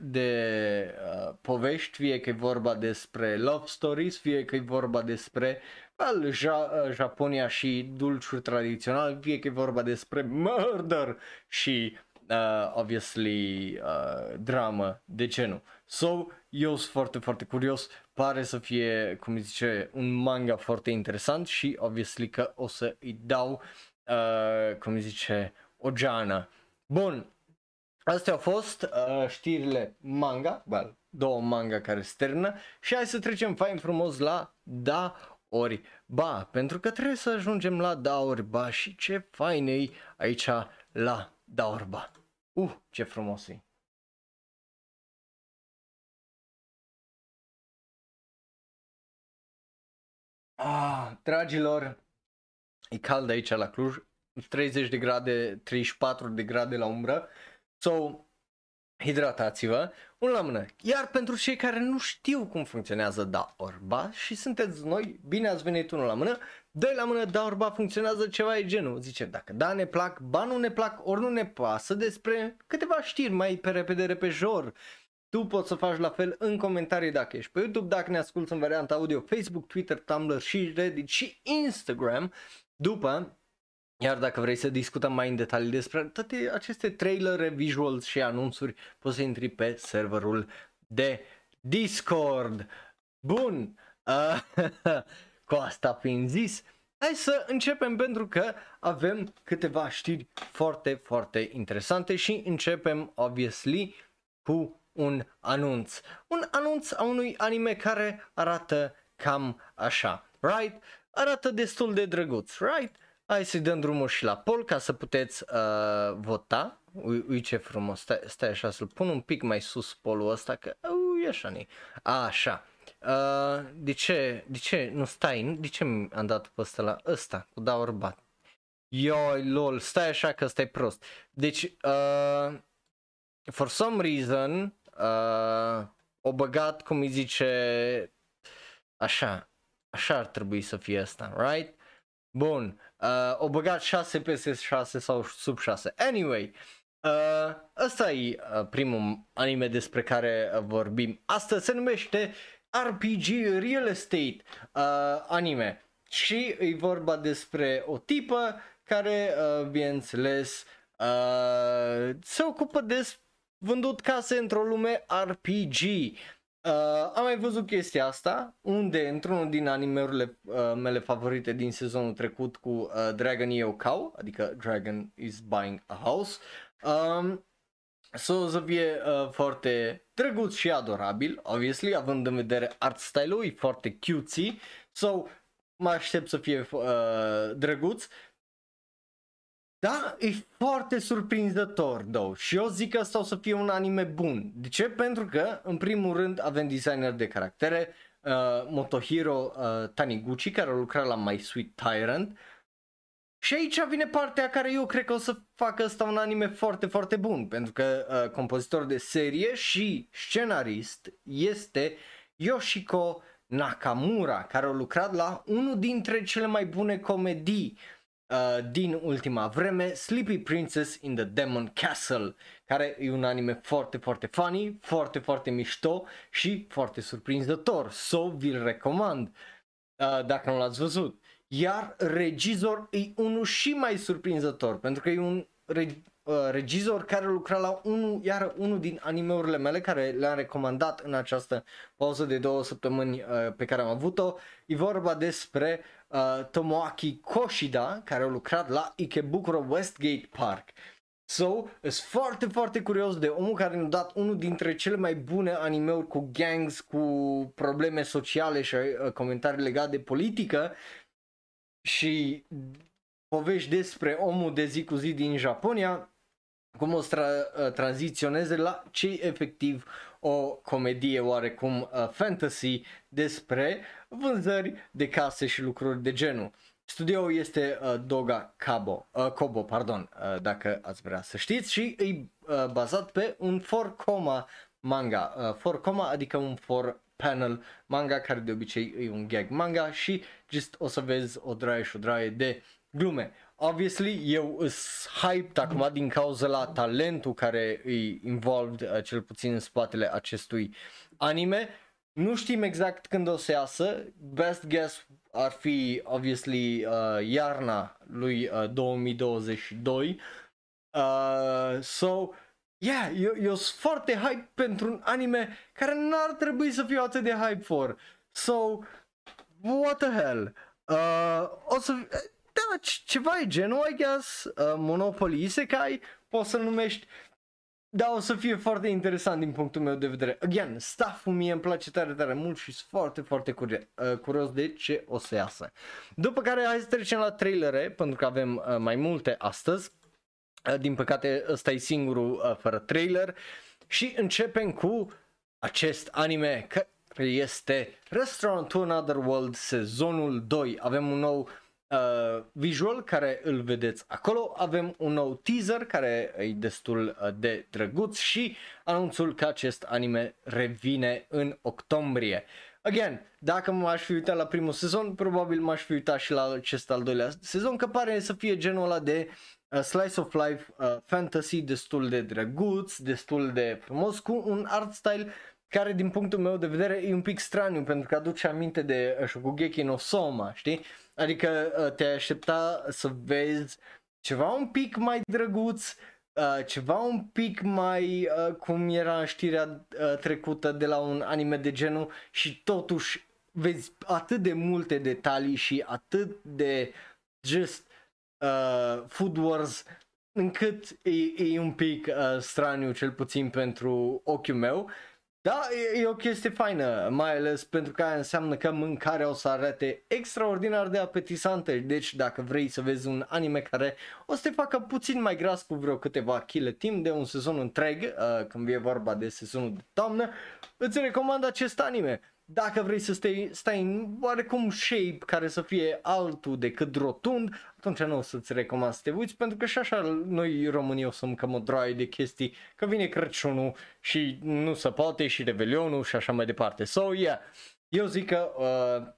de uh, povești, fie că e vorba despre love stories, fie că e vorba despre well, ja- Japonia și dulciuri tradiționale, fie că e vorba despre murder și uh, obviously uh, dramă de genul. So, eu sunt foarte, foarte curios, pare să fie, cum zice, un manga foarte interesant și obviously că o să îi dau uh, cum zice, o geană. Bun. Astea au fost uh, știrile manga, well, două manga care se termină și hai să trecem fain frumos la Daorba, pentru că trebuie să ajungem la Daorba și ce fain e aici la Daorba. Uh, ce frumos e! Ah, dragilor, e cald aici la Cluj, treizeci de grade, treizeci și patru de grade la umbră. So, hidratați-vă, unul la mână. Iar pentru cei care nu știu cum funcționează Daorba și sunteți noi, bine ați venit, unul la mână. Doi la mână, Daorba funcționează ceva de genul. Zice, dacă da ne plac, ba nu ne plac, ori nu ne pasă despre câteva știri mai pe repede, repejor. Tu poți să faci la fel în comentarii dacă ești pe YouTube, dacă ne asculti în varianta audio, Facebook, Twitter, Tumblr și Reddit și Instagram. După... Iar dacă vrei să discutăm mai în detalii despre toate aceste trailere, visuals și anunțuri, poți să intri pe serverul de Discord. Bun, uh, cu asta fiind zis, hai să începem pentru că avem câteva știri foarte, foarte interesante și începem, obviously, cu un anunț. Un anunț a unui anime care arată cam așa, right? Arată destul de drăguț, right? Hai să-i dăm drumul și la poll ca să puteți uh, vota. Ui, ui ce frumos, stai, stai așa să-l pun un pic mai sus poll-ul ăsta că ui așa ne. Așa, uh, de, ce, de ce nu stai, de ce mi-am dat pe ăsta la ăsta cu Daorba? Ioi lol, stai așa că stai prost. Deci, uh, for some reason, uh, o băgat cum îi zice, așa, așa ar trebui să fie ăsta, right? Bun, uh, o băgat șase peste șase sau sub șase. Anyway, uh, ăsta e uh, primul anime despre care uh, vorbim astăzi. Se numește R P G Real Estate uh, anime și e vorba despre o tipă care, uh, bineînțeles, uh, se ocupă de vândut case într-o lume R P G. Uh, am mai văzut chestia asta, unde într-unul din animeurile uh, mele favorite din sezonul trecut cu uh, Dragon Yo Cow, adică Dragon is Buying a House, um, s-o zăvie uh, foarte drăguț și adorabil, obviously, având în vedere art style-ul, e foarte cutesy, so mă aștept să fie uh, drăguț. Da, e foarte surprinzător, though. Și eu zic că asta o să fie un anime bun. De ce? Pentru că, în primul rând, avem designer de caractere, uh, Motohiro uh, Taniguchi, care a lucrat la My Sweet Tyrant. Și aici vine partea care eu cred că o să facă asta un anime foarte, foarte bun. Pentru că uh, compozitor de serie și scenarist este Yoshiko Nakamura, care a lucrat la unul dintre cele mai bune comedii din ultima vreme, Sleepy Princess in the Demon Castle, care e un anime foarte, foarte funny, foarte, foarte mișto și foarte surprinzător. So, vi-l recomand dacă nu l-ați văzut. Iar regizor e unul și mai surprinzător, pentru că e un regizor care lucra la unul, iar unul din animeurile mele care le-am recomandat în această pauză de două săptămâni pe care am avut-o. E vorba despre Uh, Tomoaki Koshida, care a lucrat la Ikebukuro Westgate Park. So, sunt foarte, foarte curios de omul care ne-a dat unul dintre cele mai bune anime-uri cu gangs, cu probleme sociale și uh, comentarii legate de politică și povești despre omul de zi cu zi din Japonia, cum o să tra- tranziționeze la ce efectiv o comedie oarecum uh, fantasy despre vânzări de case și lucruri de genul. Studio este uh, Doga Kobo, uh, Kobo pardon, uh, dacă ați vrea să știți, și e uh, bazat pe un four-coma manga. Uh, four-coma adică un four-panel manga, care de obicei e un gag manga și just o să vezi o draie și o draie de glume. Obviously, eu îs hyped acum din cauza la talentul care îi involved, cel puțin în spatele acestui anime. Nu știm exact când o să iasă, best guess ar fi, obviously, uh, iarna lui uh, două mii douăzeci și doi. Uh, so, yeah, eu, eu sunt foarte hype pentru un anime care n-ar trebui să fiu atât de hype for. So, what the hell? Uh, o să... Da, ceva e genul, I guess, uh, Monopoly Isekai, poți să-l numești, dar o să fie foarte interesant din punctul meu de vedere. Again, staff-ul mie îmi place tare, tare mult și sunt foarte, foarte curios, uh, curios de ce o să iasă. După care hai să trecem la trailere, pentru că avem uh, mai multe astăzi. Uh, din păcate ăsta e singurul uh, fără trailer și începem cu acest anime care este Restaurant to Another World sezonul doi. Avem un nou Uh, visual care îl vedeți acolo, avem un nou teaser care e destul de drăguț și anunțul că acest anime revine în octombrie. Again, dacă m-aș fi uitat la primul sezon, probabil m-aș fi uitat și la acest al doilea sezon, că pare să fie genul ăla de uh, slice of life uh, fantasy destul de drăguț, destul de frumos, cu un art style care din punctul meu de vedere e un pic straniu, pentru că aduce aminte de Shokugeki no Soma, știi? Adică te-ai aștepta să vezi ceva un pic mai drăguț, ceva un pic mai cum era știrea trecută de la un anime de genul, și totuși vezi atât de multe detalii și atât de just uh, food wars, încât e, e un pic uh, straniu, cel puțin pentru ochiul meu. Da, e, e o chestie faină, mai ales pentru că aia înseamnă că mâncarea o să arate extraordinar de apetisantă. Deci dacă vrei să vezi un anime care o să te facă puțin mai gras cu vreo câteva chile timp de un sezon întreg, uh, când e vorba de sezonul de toamnă, îți recomand acest anime. Dacă vrei să stai, stai în oarecum shape care să fie altul decât rotund, atunci nu o să-ți recomand să te uiți, pentru că și așa noi românii o să mâncăm o droaie de chestii, că vine Crăciunul și nu se poate și Revelionul și așa mai departe. So, yeah, eu zic că uh,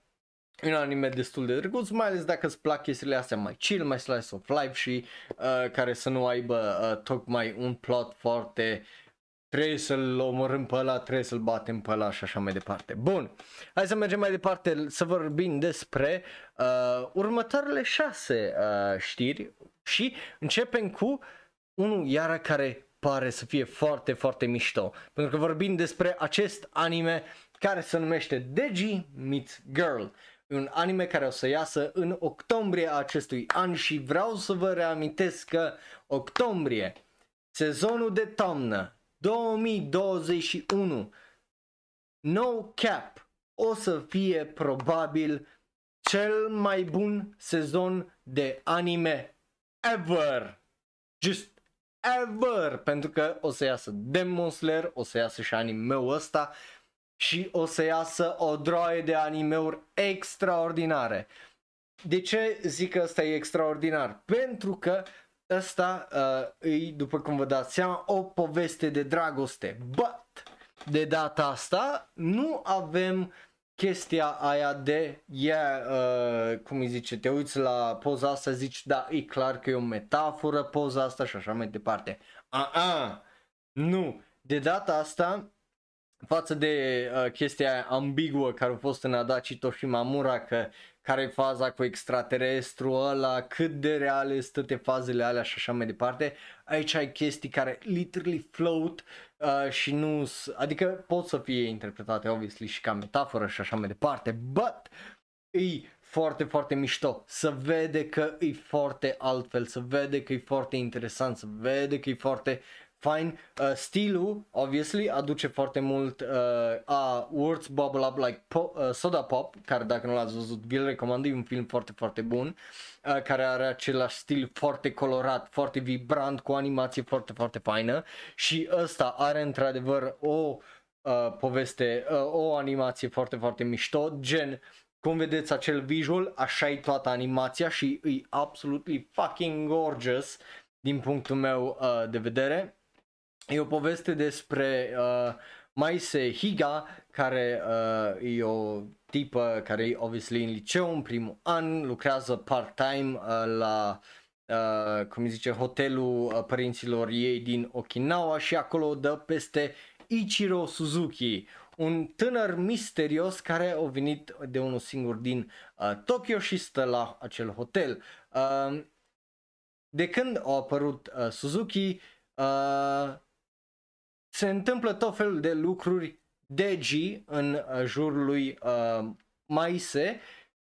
un anime destul de drăguț, mai ales dacă îți plac chestiile astea mai chill, mai slice of life și uh, care să nu aibă uh, tocmai un plot foarte... Trebuie să-l omorâm pe ăla, trebuie să-l batem pe ăla și așa mai departe. Bun, hai să mergem mai departe să vorbim despre uh, următoarele șase uh, știri și începem cu unul iară care pare să fie foarte, foarte mișto. Pentru că vorbim despre acest anime care se numește Deji Meets Girl. Un anime care o să iasă în octombrie acestui an și vreau să vă reamintesc că octombrie, sezonul de toamnă două mii douăzeci și unu, no cap, o să fie probabil cel mai bun sezon de anime ever, just ever, pentru că o să iasă Demon Slayer, o să iasă și anime-ul ăsta și o să iasă o droaie de anime-uri extraordinare. De ce zic că ăsta e extraordinar? Pentru că ăsta uh, e, după cum vă dați seama, o poveste de dragoste. But, de data asta nu avem chestia aia de, yeah, uh, cum îi zice, te uiți la poza asta, zici, da, e clar că e o metaforă poza asta și așa mai departe. A-a, nu, de data asta, față de uh, chestia aia ambiguă care a fost în Adachi Toshimamura, că care e faza cu extraterestru ăla, cât de reale sunt toate fazele alea și așa mai departe, aici ai chestii care literally float uh, și nu, adică pot să fie interpretate obviously și ca metaforă și așa mai departe, but e foarte, foarte mișto, să vede că e foarte altfel, să vede că e foarte interesant, să vede că e foarte fine. Uh, stilul obviously aduce foarte mult uh, a Words Bubble Up Like pop, uh, Soda Pop, care dacă nu l-ați văzut vi-l recomand, e un film foarte, foarte bun, uh, care are același stil foarte colorat, foarte vibrant, cu animație foarte, foarte faină și ăsta are într-adevăr o uh, poveste, uh, o animație foarte, foarte mișto, gen cum vedeți acel visual, așa e toată animația și e absolutely fucking gorgeous din punctul meu uh, de vedere. E o poveste despre uh, Maise Higa, care uh, e o tipă care e obviously în liceu în primul an, lucrează part-time uh, la, uh, cum zice, hotelul părinților ei din Okinawa și acolo dă peste Ichiro Suzuki, un tânăr misterios care a venit de unul singur din uh, Tokyo și stă la acel hotel. Uh, de când a apărut uh, Suzuki, uh, se întâmplă tot felul de lucruri deji în jurul lui uh, Maise,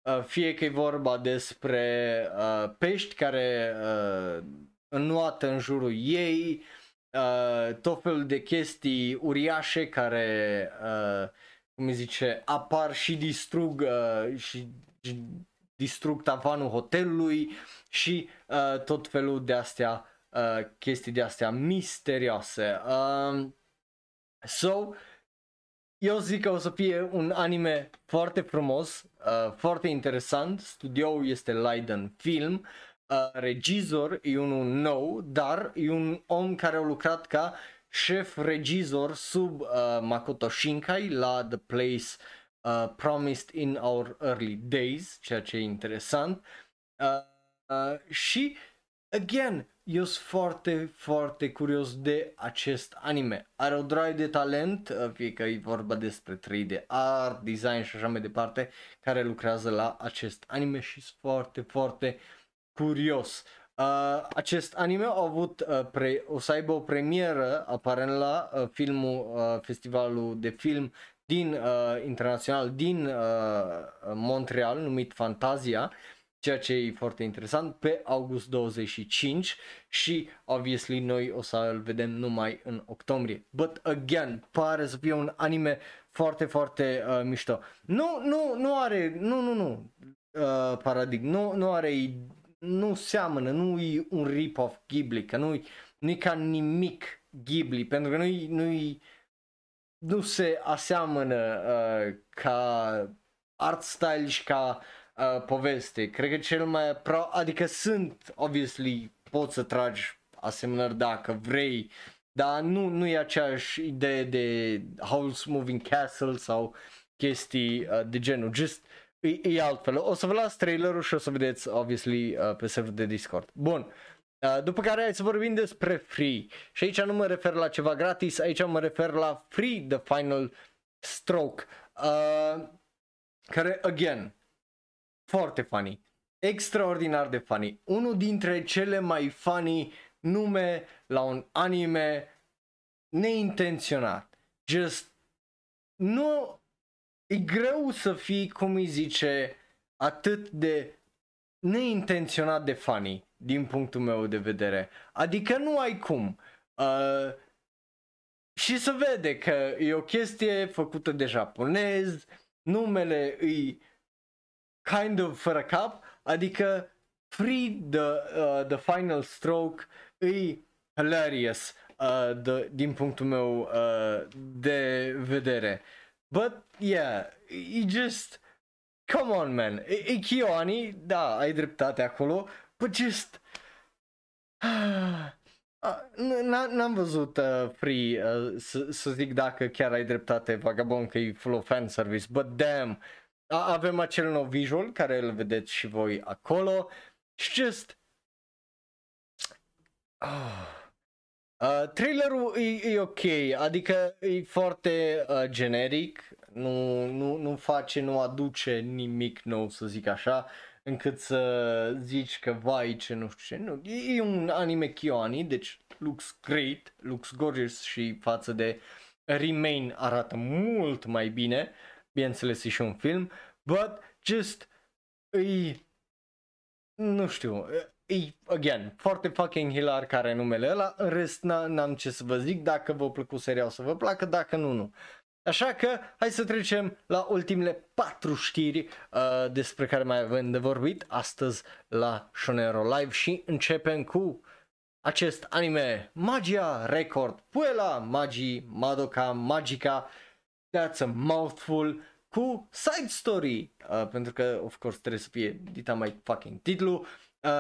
uh, fie că e vorba despre uh, pești care uh, înnoată în jurul ei, uh, tot felul de chestii uriașe care, uh, cum îi zice, apar și distrug uh, și, și distrug tavanul hotelului și uh, tot felul de astea. Uh, chestii de astea misterioase. Uh, so, eu zic că o să fie un anime foarte frumos, uh, foarte interesant. Studioul este Leiden Film, uh, regizor e unul nou, dar e un om care a lucrat ca șef regizor sub uh, Makoto Shinkai la The Place uh, Promised in Our Early Days, ceea ce e interesant. Uh, uh, și, again, eu sunt foarte, foarte curios de acest anime. Are o droaie de talent, fie că e vorba despre trei D art, design și așa mai departe, care lucrează la acest anime și sunt foarte, foarte curios. Uh, acest anime a avut, uh, pre- o să aibă o premieră aparent la uh, filmul, uh, festivalul de film din uh, internațional din uh, Montreal, numit Fantasia, ceea ce e foarte interesant, pe august douăzeci și cinci și, obviously, noi o să-l vedem numai în octombrie. But, again, pare să fie un anime foarte, foarte uh, mișto. Nu, nu, nu are, nu, nu, nu, uh, paradigm, nu, nu are, nu seamănă, nu e un rip-off Ghibli, că nu e ca nimic Ghibli, pentru că nu-i, nu-i, nu se aseamănă uh, ca art style și ca Uh, poveste. Cred că cel mai pro, adică sunt, obviously, poți să tragi asemănări dacă vrei, dar nu, nu e aceeași idee de House Moving Castle sau chestii uh, de genul, just e, e altfel. O să vă las trailerul și o să vedeți, obviously, uh, pe serverul de Discord. Bun. Uh, după care hai să vorbim despre free. Și aici nu mă refer la ceva gratis, aici mă refer la Free The Final Stroke, uh, care, again, foarte funny, extraordinar de funny, unul dintre cele mai funny nume la un anime neintenționat. Just nu e greu să fii, cum îi zice, atât de neintenționat de funny din punctul meu de vedere. Adică nu ai cum. Uh, și se vede că e o chestie făcută de japonezi, numele îi kind of fără cap, adică free the, uh, the final stroke îi hilarious uh, the, din punctul meu uh, de vedere. But yeah, e just, come on man, e, e Kyoani, da, ai dreptate acolo, but just, uh, n-am văzut uh, free uh, să zic dacă chiar ai dreptate, vagabond, că e full of fanservice, but damn, avem acel nou visual care îl vedeți și voi acolo. It's just, oh. Uh, trailerul e, e ok, adică e foarte uh, generic, nu, nu, nu face, nu aduce nimic nou, să zic așa, încât să zici că vai ce nu știu ce, nu, e un anime kyoani, deci looks great, looks gorgeous și față de Remain arată mult mai bine, bineînțeles e și un film, but just, e, nu știu, e, again, foarte fucking hilar care numele ăla, în rest n-am ce să vă zic, dacă v-a plăcut serial să vă placă, dacă nu, nu. Așa că hai să trecem la ultimele patru știri uh, despre care mai avem de vorbit astăzi la Shonen Ro Live și începem cu acest anime Magia Record Puella Magi Madoka Magica, that's a mouthful, cu side story, uh, pentru că of course trebuie să fie dita mai fucking titlu,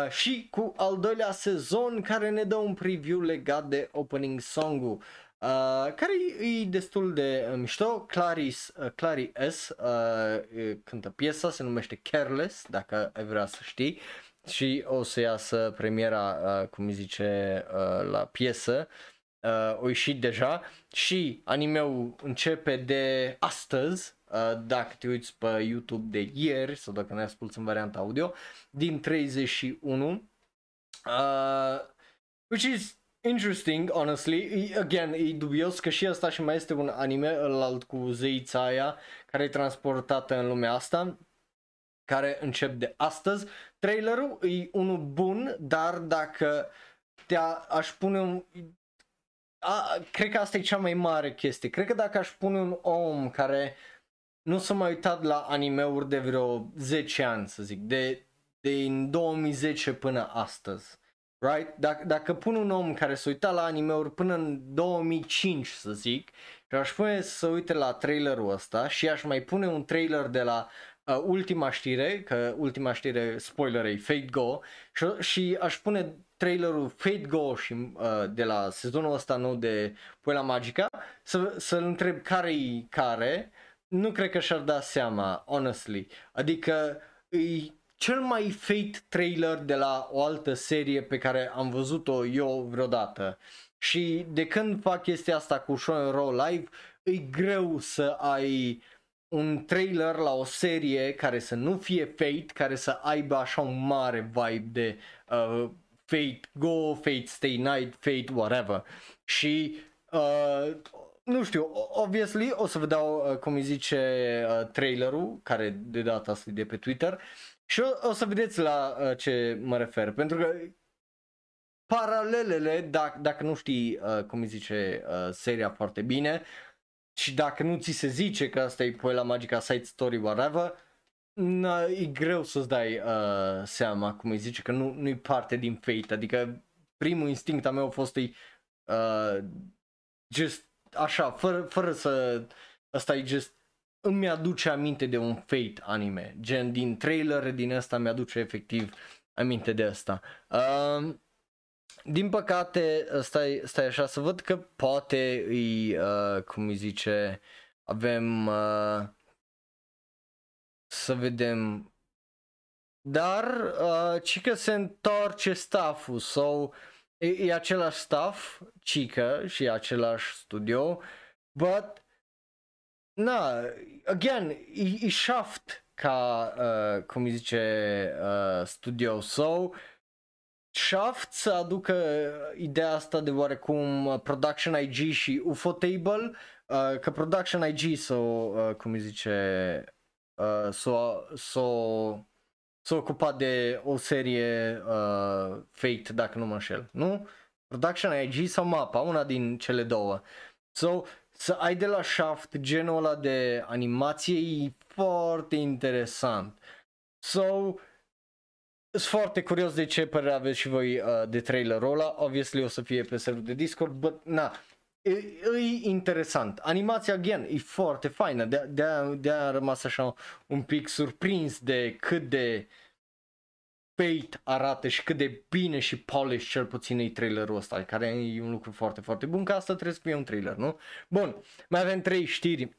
uh, și cu al doilea sezon care ne dă un preview legat de opening song-ul. Uh, care e destul de uh, mișto. Claris, uh, Clary S uh, cântă piesa, se numește Careless, dacă ai vrea să știi, și o să iasă premiera, uh, cum îi zice, uh, la piesă, uh, o ieșit deja și anime-ul începe de astăzi, uh, dacă te uiți pe YouTube de ieri sau dacă ne asculti în varianta audio, din treizeci și unu, uh, which is interesting, honestly, again, e dubios că și asta și mai este un anime, ălalt cu zeița aia, care e transportată în lumea asta, care încep de astăzi. Trailerul e unul bun, dar dacă te-aș pune un... A, cred că asta e cea mai mare chestie, cred că dacă aș pune un om care nu s-a mai uitat la anime-uri de vreo zece ani, să zic, de, de în două mii zece până astăzi. Right? Dacă, dacă pun un om care s-a uitat la anime-uri până în două mii cinci, să zic, și aș pune să uite la trailerul ăsta și aș mai pune un trailer de la uh, ultima știre, că ultima știre, spoiler, e Fate Go, și, și aș pune trailerul Fate Go și, uh, de la sezonul ăsta nou de Puella Magica, să, să-l întreb care-i care, nu cred că și-ar da seama, honestly. Adică îi... cel mai Fate trailer de la o altă serie pe care am văzut-o eu vreodată. Și de când fac chestia asta cu Shonen Ro Live, e greu să ai un trailer la o serie care să nu fie Fate, care să aibă așa un mare vibe de uh, Fate Go, Fate Stay Night, Fate whatever. Și uh, nu știu, obviously o să vă dau, uh, cum îi zice, uh, trailerul, care de data asta e de pe Twitter. Și o, o să vedeți la uh, ce mă refer, pentru că paralelele, dacă, dacă nu știi, uh, cum îi zice, uh, seria foarte bine și dacă nu ți se zice că asta e Puella Magica side story, whatever, na, e greu să-ți dai uh, seama, cum îi zice, că nu, nu-i parte din Fate, adică primul instinct al meu a fost e, uh, just așa, fără, fără să, asta e just, îmi aduce aminte de un Fate anime, gen din trailer din ăsta mi-aduce efectiv aminte de asta. Uh, din păcate, stai, stai așa să văd că poate îi, uh, cum îi zice, avem, uh, să vedem, dar uh, cică se întoarce stafful sau e, e același staff, cică și e același studio, but na, again, e, e shaft ca, uh, cum îi zice, uh, studio, so Shaft să aducă ideea asta de oarecum Production I G și U F O Table, uh, că Production I G s-o, uh, cum îi zice, uh, s-o, s-o, s-o ocupat de o serie uh, Fate, dacă nu mă înșel, nu? Production I G sau MAPPA, una din cele două. So, să ai de la Shaft genul ăla de animație e foarte interesant. So, sunt foarte curios de ce părere aveți și voi uh, de trailerul ăla. Obviously o să fie pe serverul de Discord, but na, e, e interesant. Animația, again, e foarte faină, de-aia de de am rămas așa un pic surprins de cât de fate arată și cât de bine și polish cel puțin e trailerul ăsta, care e un lucru foarte, foarte bun, că asta trebuie să fie un trailer, nu? Bun, mai avem trei știri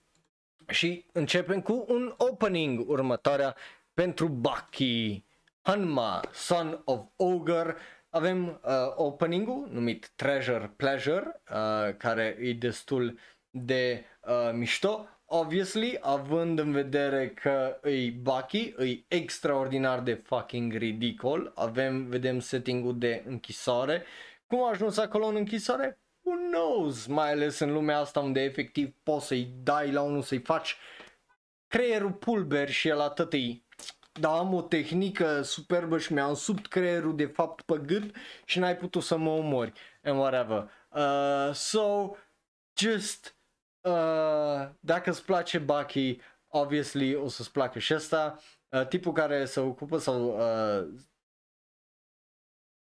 și începem cu un opening, următoarea pentru Baki. Hanma, Son of Ogre, avem uh, opening-ul numit Treasure Pleasure, uh, care e destul de uh, mișto, obviously, având în vedere că îi Baki, îi extraordinar de fucking ridicol, avem, vedem setting-ul de închisoare, cum a ajuns acolo în închisoare? Who knows, mai ales în lumea asta unde efectiv poți să-i dai la unul, să-i faci creierul pulber și el atât îi... Dar am o tehnică superbă și mi-a însupt creierul de fapt pe gât și n-ai putut să mă omori. And whatever. Uh, so, just, uh, dacă îți place Baki, obviously o să-ți placă și ăsta. Uh, tipul care se ocupă sau uh,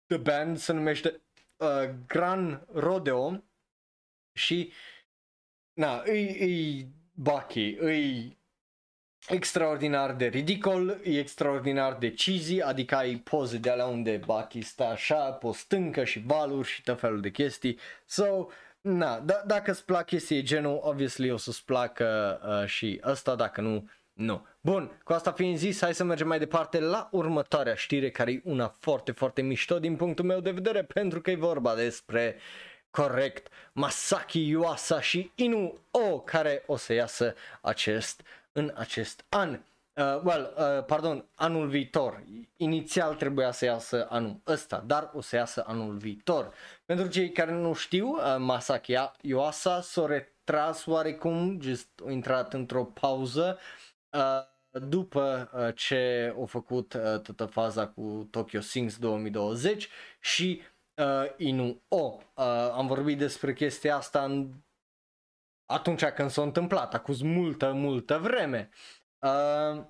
the band se numește uh, Gran Rodeo și na, îi, îi Baki, îi... extraordinar de ridicol, e extraordinar de cheesy, adică ai poze de alea unde Baki stă așa, pe o stâncă și valuri și tot felul de chestii. So, na, d- dacă îți plac chestii genul, obviously o să-ți placă uh, și ăsta, dacă nu, nu. Bun, cu asta fiind zis, hai să mergem mai departe la următoarea știre, care e una foarte, foarte mișto din punctul meu de vedere, pentru că e vorba despre, corect, Masaki Yuasa și Inu O, care o să iasă acest în acest an, uh, well, uh, pardon, anul viitor, inițial trebuia să iasă anul ăsta, dar o să iasă anul viitor. Pentru cei care nu știu, uh, Masaki Yuasa s-a retras oarecum, just a intrat într-o pauză uh, după uh, ce a făcut uh, toată faza cu Tokyo Sings două mii douăzeci și uh, Inu O. Uh, am vorbit despre chestia asta în atunci când s-a întâmplat, acum multă, multă vreme. Uh,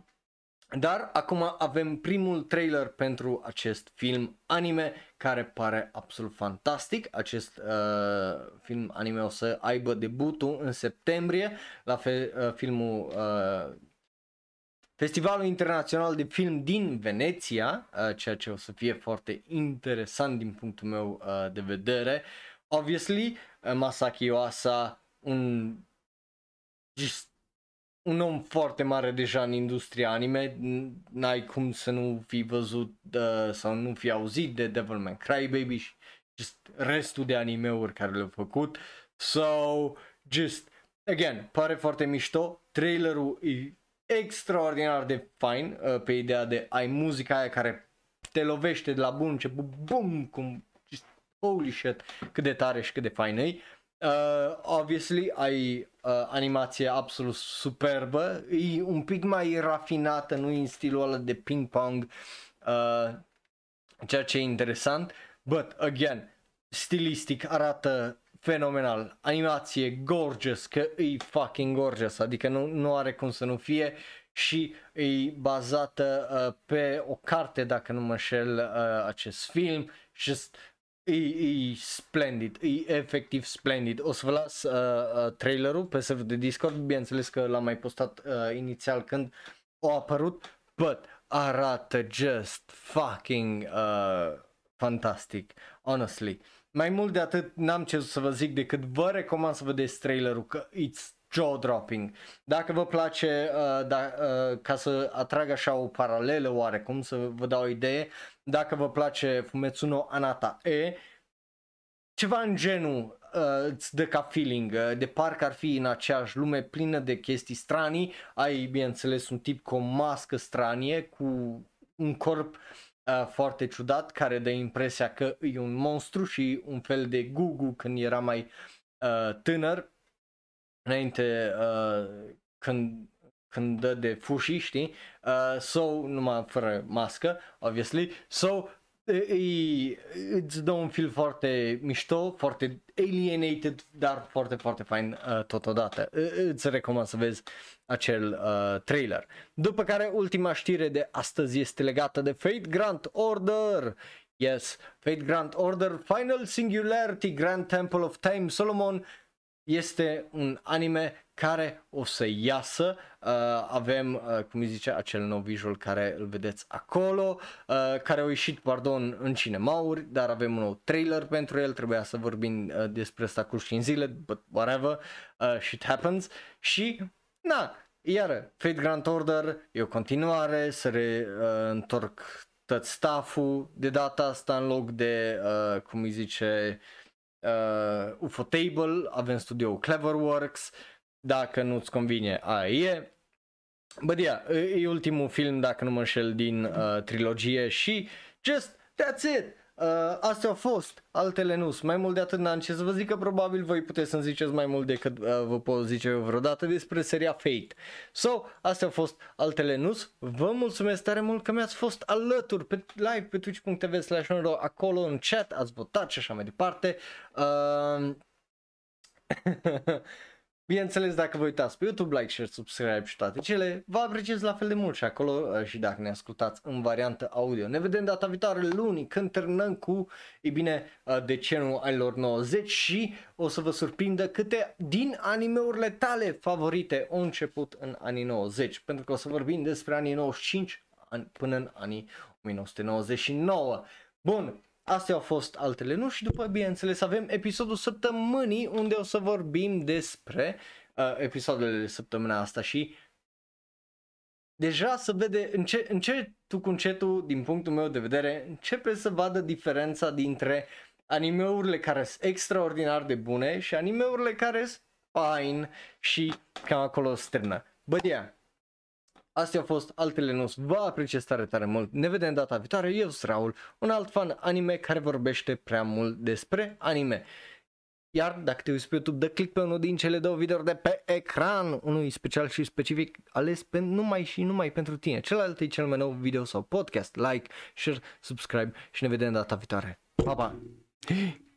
dar acum avem primul trailer pentru acest film anime care pare absolut fantastic. Acest uh, film anime o să aibă debutul în septembrie la fe- uh, filmul uh, Festivalul Internațional de Film din Veneția, uh, ceea ce o să fie foarte interesant din punctul meu uh, de vedere. Obviously, uh, Masaki Yuasa, un, just, un om foarte mare deja în industria anime, n-ai cum să nu fi văzut uh, sau nu fi auzit de Devil May Cry Baby și just restul de anime-uri care le-au făcut. So, just, again, pare foarte mișto, trailerul e extraordinar de fain uh, pe ideea de ai muzica aia care te lovește de la bun început, bum, cum, just, holy shit, cât de tare și cât de fain e. Uh, obviously ai uh, animație absolut superbă, e un pic mai rafinată, nu în stilul ăla de ping pong, uh, ceea ce e interesant, but again, stilistic arată fenomenal, animație gorgeous, că e fucking gorgeous, adică nu, nu are cum să nu fie și e bazată uh, pe o carte, dacă nu mă înșel, uh, acest film și E, e splendid, e efectiv splendid. O să vă las uh, uh, trailerul pe serverul de Discord, bineînțeles că l-am mai postat uh, inițial când a apărut, but arată just fucking uh, fantastic, honestly. Mai mult de atât n-am ce să vă zic decât vă recomand să vedeți trailerul, că it's jaw-dropping. Dacă vă place, uh, da, uh, ca să atrag așa o paralelă oarecum, să vă dau o idee, dacă vă place Fumetsu no Anata E, ceva în genul uh, îți dă ca feeling, uh, de parcă ar fi în aceeași lume plină de chestii stranii, ai, bineînțeles, un tip cu o mască stranie, cu un corp uh, foarte ciudat, care dă impresia că e un monstru și un fel de Gugu când era mai uh, tânăr, înainte uh, când, când dă de fușii, știi, uh, so, numai fără mască, obviously, so, îi, îți dă un feel foarte mișto, foarte alienated, dar foarte, foarte fain uh, totodată. Uh, îți recomand să vezi acel uh, trailer. După care, ultima știre de astăzi este legată de Fate Grand Order. Yes, Fate Grand Order, Final Singularity, Grand Temple of Time Solomon, este un anime care o să iasă. Uh, avem, uh, cum îi zice, acel nou visual care îl vedeți acolo, uh, care au ieșit, pardon, în cinemauri, dar avem un nou trailer pentru el. Trebuia să vorbim uh, despre asta cu cinci zile, but whatever, uh, shit happens. Și, na, iară, Fate Grand Order e o continuare, să reîntorc uh, tot staff-ul de data asta în loc de, uh, cum îi zice... Uh, U F O Table, avem studioul Cleverworks, dacă nu-ți convine, aia e. Bă, yeah, e ultimul film, dacă nu mă înșel, din uh, trilogie și just that's it. Uh, astea au fost, altele nu sunt. Mai mult de atât n-am ce să vă zic, că probabil voi puteți să-mi ziceți mai mult decât uh, vă pot zice eu vreodată despre seria Fate. So, astea au fost, altele nu sunt. Vă mulțumesc tare mult că mi-ați fost alături pe live, pe twitch punct t v slash shonen ro, acolo în chat, ați votat și așa mai departe. Uh... Bineînțeles, dacă vă uitați pe YouTube, like, share, subscribe și toate cele, vă apreciez la fel de mult și acolo și dacă ne ascultați în variantă audio. Ne vedem data viitoare luni când terminăm cu, e bine, decenul anilor nouăzeci și o să vă surprindă câte din animeurile tale favorite au început în anii nouăzeci, pentru că o să vorbim despre anii nouăzeci și cinci până în anii nouăsprezece nouăzeci și nouă. Bun. Astea au fost, altele nu, și după, bineînțeles, avem episodul săptămânii unde o să vorbim despre uh, episoadele de săptămâna asta și deja se vede, înce- încetul cu încetul, din punctul meu de vedere, începe să vadă diferența dintre animeurile care sunt extraordinar de bune și animeurile care sunt fine și cam acolo strână. But yeah. Astea au fost, altele nu sunt. Vă apreciez tare, tare mult. Ne vedem data viitoare. Eu sunt Raul, un alt fan anime care vorbește prea mult despre anime. Iar dacă te uiți pe YouTube, dă click pe unul din cele două videouri de pe ecran. Unul special și specific ales pe numai și numai pentru tine. Celălalt e cel mai nou video sau podcast. Like, share, subscribe și ne vedem data viitoare. Pa, pa!